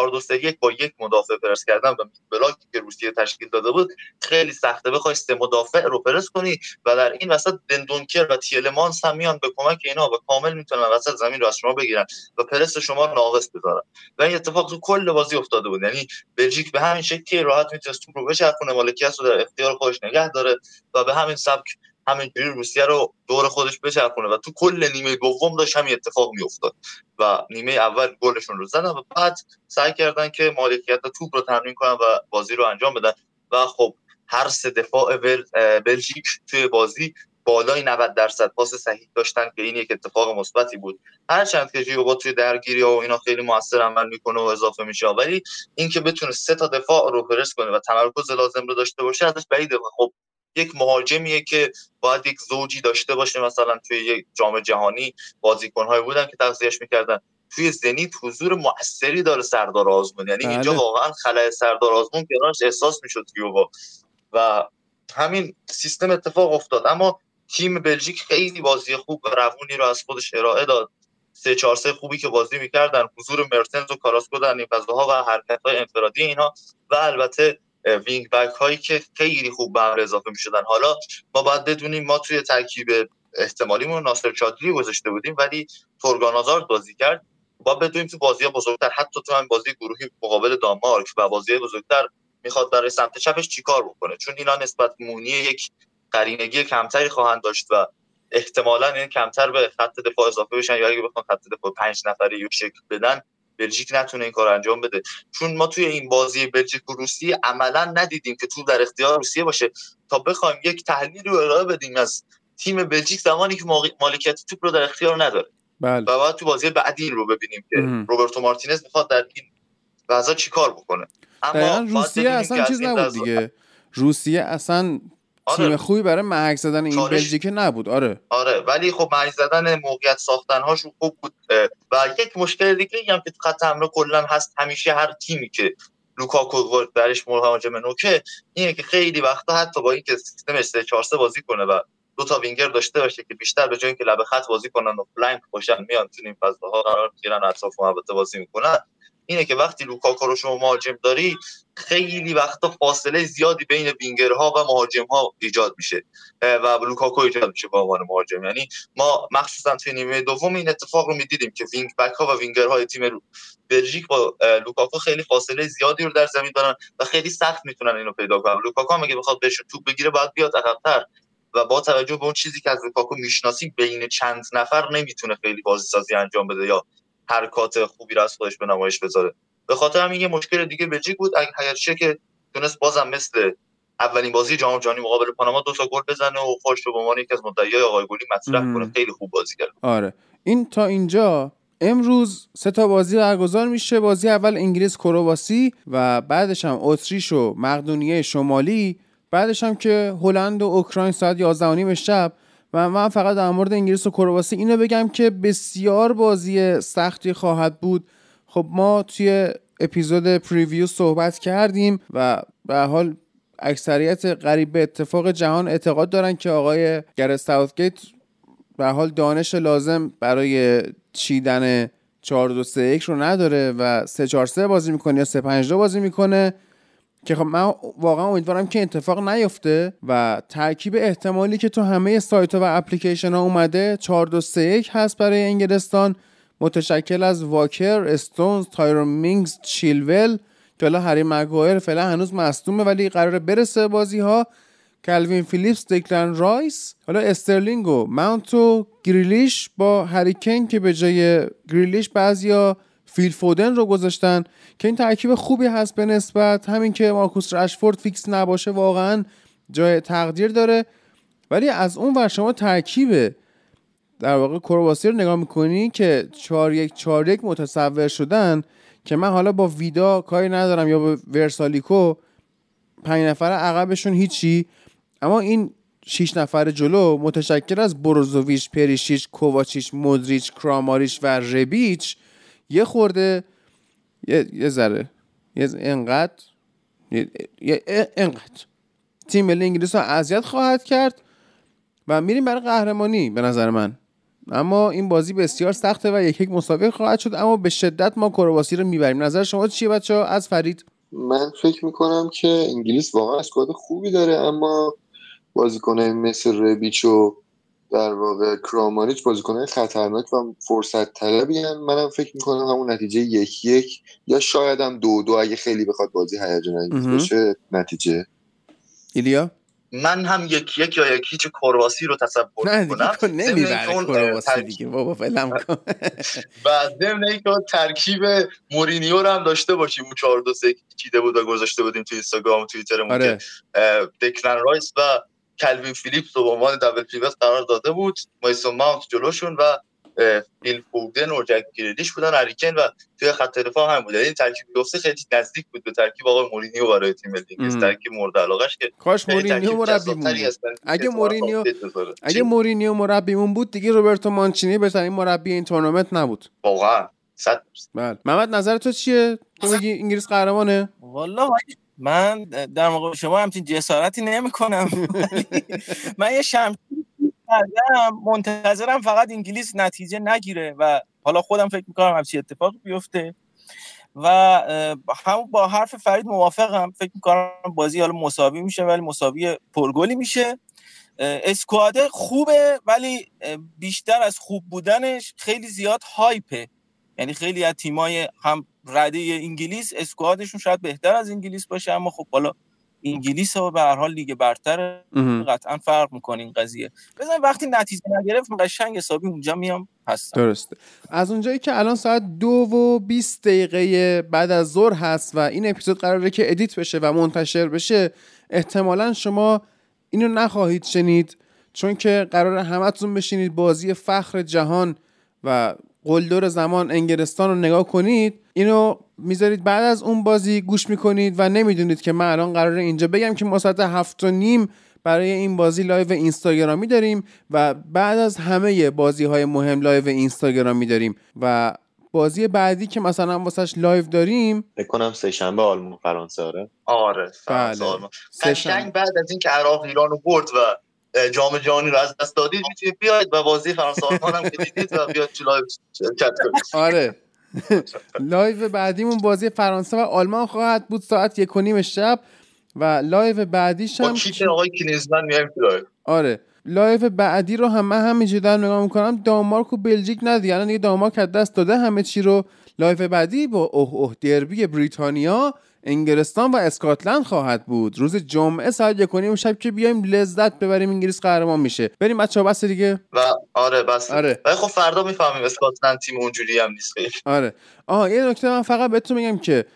با یک مدافع پرس کردن و بلاکی که روسیه تشکیل داده بود، خیلی سخته بخوای سه مدافع رو پرس کنی و در این وسط بندونکر و تیلمانس هم میان به کمک اینا و کامل میتونن وسط زمین رو از شما بگیرن و پرس شما ناقص بذارن. و این اتفاق تو کل بازی افتاده بود. یعنی بلژیک به همین شکلی راحت میتونست توپ رو بچرخونه، مالکیت رو در اختیار خودش نگه داره و به همین سبک همینجوری روسیه رو دور خودش بچرخونه و تو کل نیمه دوم داشت همین اتفاق میافتاد و نیمه اول گلشون رو زدن و بعد سعی کردن که مالکیت توپ رو تمرین کنن و بازی رو انجام بدن و خب هر سه دفاع بلژیک توی بازی بالای 90% پاس صحیح داشتن که این یک اتفاق مثبتی بود. هرچند که ژیوبا توی درگیری‌ها و اینا خیلی مؤثر عمل میکنه و اضافه میشه، ولی اینکه بتونه سه تا دفاع رو پرس کنه و تمرکز لازم رو داشته باشه ازش بعیده. خب یک مهاجمیه که باید یک زوجی داشته باشه، مثلا توی یک جام جهانی بازیکن‌های بودن که تغذیه‌اش می‌کردن. توی زنیت حضور مؤثری داره سردار آزمون، یعنی اینجا واقعا خلأ سردار آزمون کنارش احساس می‌شد و همین سیستم اتفاق افتاد. اما تیم بلژیک خیلی بازی خوب و روونی رو از خودش ارائه داد. 3-4-3 خوبی که بازی می‌کردن، حضور مرتنز و کاراسکو در این فضاها و حرکت‌های انفرادی اینها و البته وینگ بک هایی که خیلی خوب به هم اضافه می شدن. حالا ما باید بدونیم ما توی ترکیب احتمالیمون ناصر چادری گذاشته بودیم ولی تورگان آزارد بازی کرد. باید بدونیم تو بازی بزرگتر، حتی تو هم بازی گروهی مقابل دانمارک و بازی بزرگتر، میخواد برای سمت چپش چیکار بکنه، چون اینا نسبت مونیه یک قرینگی کمتری خواهند داشت و احتمالاً این کمتر به خط دفاع اضافه بشن یا اگه بخوام خط دفاع 5 نفره یک شکل بدن بلژیک نتونه این کار انجام بده. چون ما توی این بازی بلژیک و روسیه عملا ندیدیم که توپ در اختیار روسیه باشه تا بخوایم یک تحلیل رو ارائه بدیم از تیم بلژیک زمانی که مالکیت توپ رو در اختیار نداره. بله. و بعد تو بازی بعدی رو ببینیم که روبرتو مارتینز میخواد در این وضع چیکار بکنه. اما روسیه اصلا چیز نبود دیگه. روسیه اصلا تیم خوبی برای محک زدن این بلژیک نبود. آره ولی خب محک زدن موقعیت ساختن هاشون خوب بود. و یک مشکل دیگه هم که خط حمله کلا هست، همیشه هر تیمی که لوکاکو درش مهاجم نوکه اینه که خیلی وقتا حتی با اینکه سیستم 3-4-3 بازی کنه و دو تا وینگر داشته باشه که بیشتر به جای اینکه لبه خط بازی کنن و فلانک باشن میان تو این فضاها قرار میگیرن و اطراف محوطه بازی میکنن، اینه که وقتی لوکاکو رو شما مهاجم داری خیلی وقتا فاصله زیادی بین وینگرها و مهاجم‌ها ایجاد میشه و لوکاکو ایجاد میشه به عنوان مهاجم. یعنی ما مخصوصا توی نیمه دوم این اتفاق رو می‌دیدیم که وینگ بک‌ها و وینگرهای تیم بلژیک با لوکاکو خیلی فاصله زیادی رو در زمین دارن و خیلی سخت میتونن اینو پیدا کنن. لوکاکو اگه بخواد بهش توپ بگیره باید بیاد عقب‌تر و با توجه به اون چیزی که از لوکاکو میشناسیم بین چند نفر نمیتونه خیلی بازیسازی انجام بده یا حرکات خوبی رو از خودش به نمایش بذاره. به خاطر همین یه مشکل دیگه بلژیک بود. اگرچه که تونست بازم مثل اولین بازی جام جهانی مقابل پاناما 2 تا گل بزنه و خودش رو به عنوان یکی از مدعیای آقای گلی مطرح کنه، خیلی خوب بازی کرد. آره این تا اینجا. امروز 3 تا بازی برگزار میشه. بازی اول انگلیس کرواسی و بعدش هم اتریش و مقدونیه شمالی، بعدش هم که هلند و اوکراین ساعت 11:30 شب. و من فقط در مورد انگلیس و کرواسی اینو بگم که بسیار بازی سختی خواهد بود. خب ما توی اپیزود پریویو صحبت کردیم و به حال اکثریت قریب به اتفاق جهان اعتقاد دارن که آقای گرث ساوتگیت به حال دانش لازم برای چیدن 4-2-3-1 رو نداره و 3-4-3 بازی میکنه یا 3-5-2 بازی میکنه که خب من واقعا امیدوارم که اتفاق نیفته و ترکیب احتمالی که تو همه سایت‌ها و اپلیکیشن‌ها اومده 4-2-3-1 هست برای انگلستان، متشکل از واکر، استونز، تایرون مینگز، چیلول که حالا هری مگوایر فعلا هنوز مصدومه ولی قراره برسه بازی‌ها، کلوین فیلیپس، دکلن رایس، حالا استرلینگ و ماونت و گریلیش با هری کین که به جای گریلیش بعضیا فیل فودن رو گذاشتن که این ترکیب خوبی هست به نسبت. همین که مارکوس رشفورد فیکس نباشه واقعا جای تقدیر داره. ولی از اون ور شما ترکیب در واقع کرواسی رو نگاه میکنی که 4-1-4-1 متصور شدن که من حالا با ویدا کاری ندارم یا با ورسالیکو 5 نفر عقبشون هیچی، اما این 6 نفر جلو متشکل از بروزوویچ، پریشیچ، کوواچیچ، مودریچ، کراماریچ و ربیچ یه خورده یه ذره تیم ملی انگلیس رو اذیت خواهد کرد و میریم برای قهرمانی به نظر من. اما این بازی بسیار سخته و 1-1 مساوی خواهد شد، اما به شدت ما کرواسی رو میبریم. نظر شما چیه بچه‌ها؟ از فرید. من فکر میکنم که انگلیس واقعا اسکواد خوبی داره، اما بازیکن‌های مثل ربیچ و در واقع کراماریچ بازیکن‌های خطرناک و فرصت طلبی ان. منم فکر می‌کنم همون نتیجه 1-1 یا شاید هم 2-2 اگه خیلی بخواد بازی هیجان انگیز بشه نتیجه. ایلیا من هم 1-1 یا 1-0 کرواسی رو تصور می‌کنم. نمی‌بره کرواسی دیگه بابا فعلا کن. و ضمن اینکه ترکیب مورینیو رو هم داشته باشیم، اون 4-2-3 چیده بود و گذاشته بودیم تو اینستاگرام و توییترمون آره. که دکلن رایس و کلوین فیلیپس رو به عنوان دابل پیوت قرار داده بود، مایسون ماونت جلوشون و فیل فودن و جک گریلیش بودن، اریکن و توی خط دفاع هم بود. این ترکیب گفته خیلی نزدیک بود به ترکیب آقای مورینیو برای تیم ملی انگلیس، ترکیب مورد علاقه‌اش که کاش مورینیو مربیمون. اگه مورینیو مربیمون بود دیگه روبرتو مانچینی بهترین مربی این تورنمنت نبود واقعا. بله محمد نظر تو چیه؟ تو میگی انگلیس قهرمانه؟ والله من در مقابل شما همچین جسارتی نمی‌کنم. من یه شمشیر کردم، منتظرم فقط انگلیس نتیجه نگیره و حالا خودم فکر می‌کنم همچین اتفاقی بیفته و همون با حرف فرید موافقم. فکر می‌کنم بازی حالا مساوی میشه ولی مساوی پرگلی میشه. اسکواد خوبه ولی بیشتر از خوب بودنش خیلی زیاد هایپه، یعنی خیلی از تیمای هم رده انگلیس اسکوادشون شاید بهتر از انگلیس باشه، اما خب حالا انگلیس ها به هر حال لیگ برتر قطعا فرق میکنه این قضیه. بزن وقتی نتیجه نگرفت قشنگ حسابی اونجا میام هستم. درسته. از اونجایی که الان ساعت 2:20 بعد از ظهر هست و این اپیزود قراره که ادیت بشه و منتشر بشه، احتمالاً شما اینو نخواهید شنید چون که قراره همتون بشینید بازی فخر جهان و قلدر زمان انگلستان رو نگاه کنید. اینو میذارید بعد از اون بازی گوش میکنید و نمیدونید که من الان قراره اینجا بگم که ما ساعت 7:30 برای این بازی لایو اینستاگرامی داریم و بعد از همه بازی های مهم لایو اینستاگرامی داریم و بازی بعدی که مثلا واسش لایو داریم فکر کنم سه‌شنبه آلمان فرانسه آره فرانسه آلمان. قشنگ بعد از اینکه عراق ایرانو برد و جام جهانی رو از دست دادید میتونید بیاید و بازی فرانسه آلمان هم که دیدید و بیاید تو لایو چت کنید. آره لایو بعدیمون بازی فرانسه و آلمان خواهد بود ساعت 1:30 و لایو بعدیش هم با آقای کینزمن میایم تو لایو. آره لایو بعدی رو هم من همینجوری دارم نگاه میکنم دانمارک و بلژیک ندید، الان دیگه دانمارک از دست داده همه چی رو. لایو بعدی با دربی بریتانیا، انگلستان و اسکاتلند خواهد بود روز جمعه ساعت 1:30 شب که بیایم لذت ببریم انگلیس قهرمان میشه. بریم بچه‌ها بس دیگه و آره بس آره. ولی خب فردا میفهمیم اسکاتلند تیم اونجوری هم نیست خیلی. آره یه نکته من فقط بهتون میگم که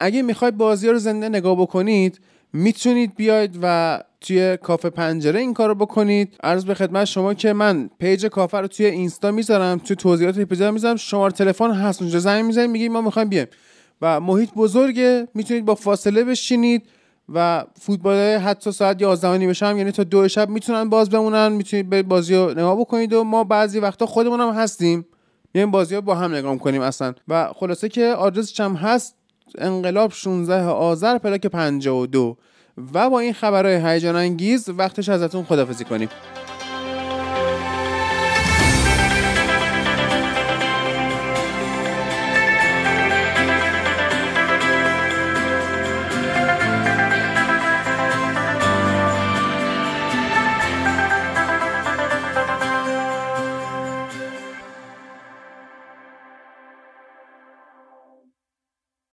اگه میخواید بازی رو زنده نگاه بکنید میتونید بیاید و توی کافه پنجره این کارو بکنید. عرض به خدمت شما که من پیج کافه رو توی اینستا میذارم، توی توضیحات اپیزود میذارم، شماره تلفن هست اونجا زنگ میزنید میگید ما میخوایم بیایم و محیط بزرگه، میتونید با فاصله بشینید و فوتبالای حتی ساعت 11:30 بشه هم یعنی تا 2 شب میتونن باز بمونن، میتونید برید بازی رو نگاه بکنید و ما بعضی وقتا خودمون هم هستیم میایم بازی رو با هم نگاه کنیم اصلا. و خلاصه که آدرسش هم هست انقلاب 16 آذر پلاک 52 و با این خبرهای هیجان انگیز وقتش ازتون خداحافظی کنیم.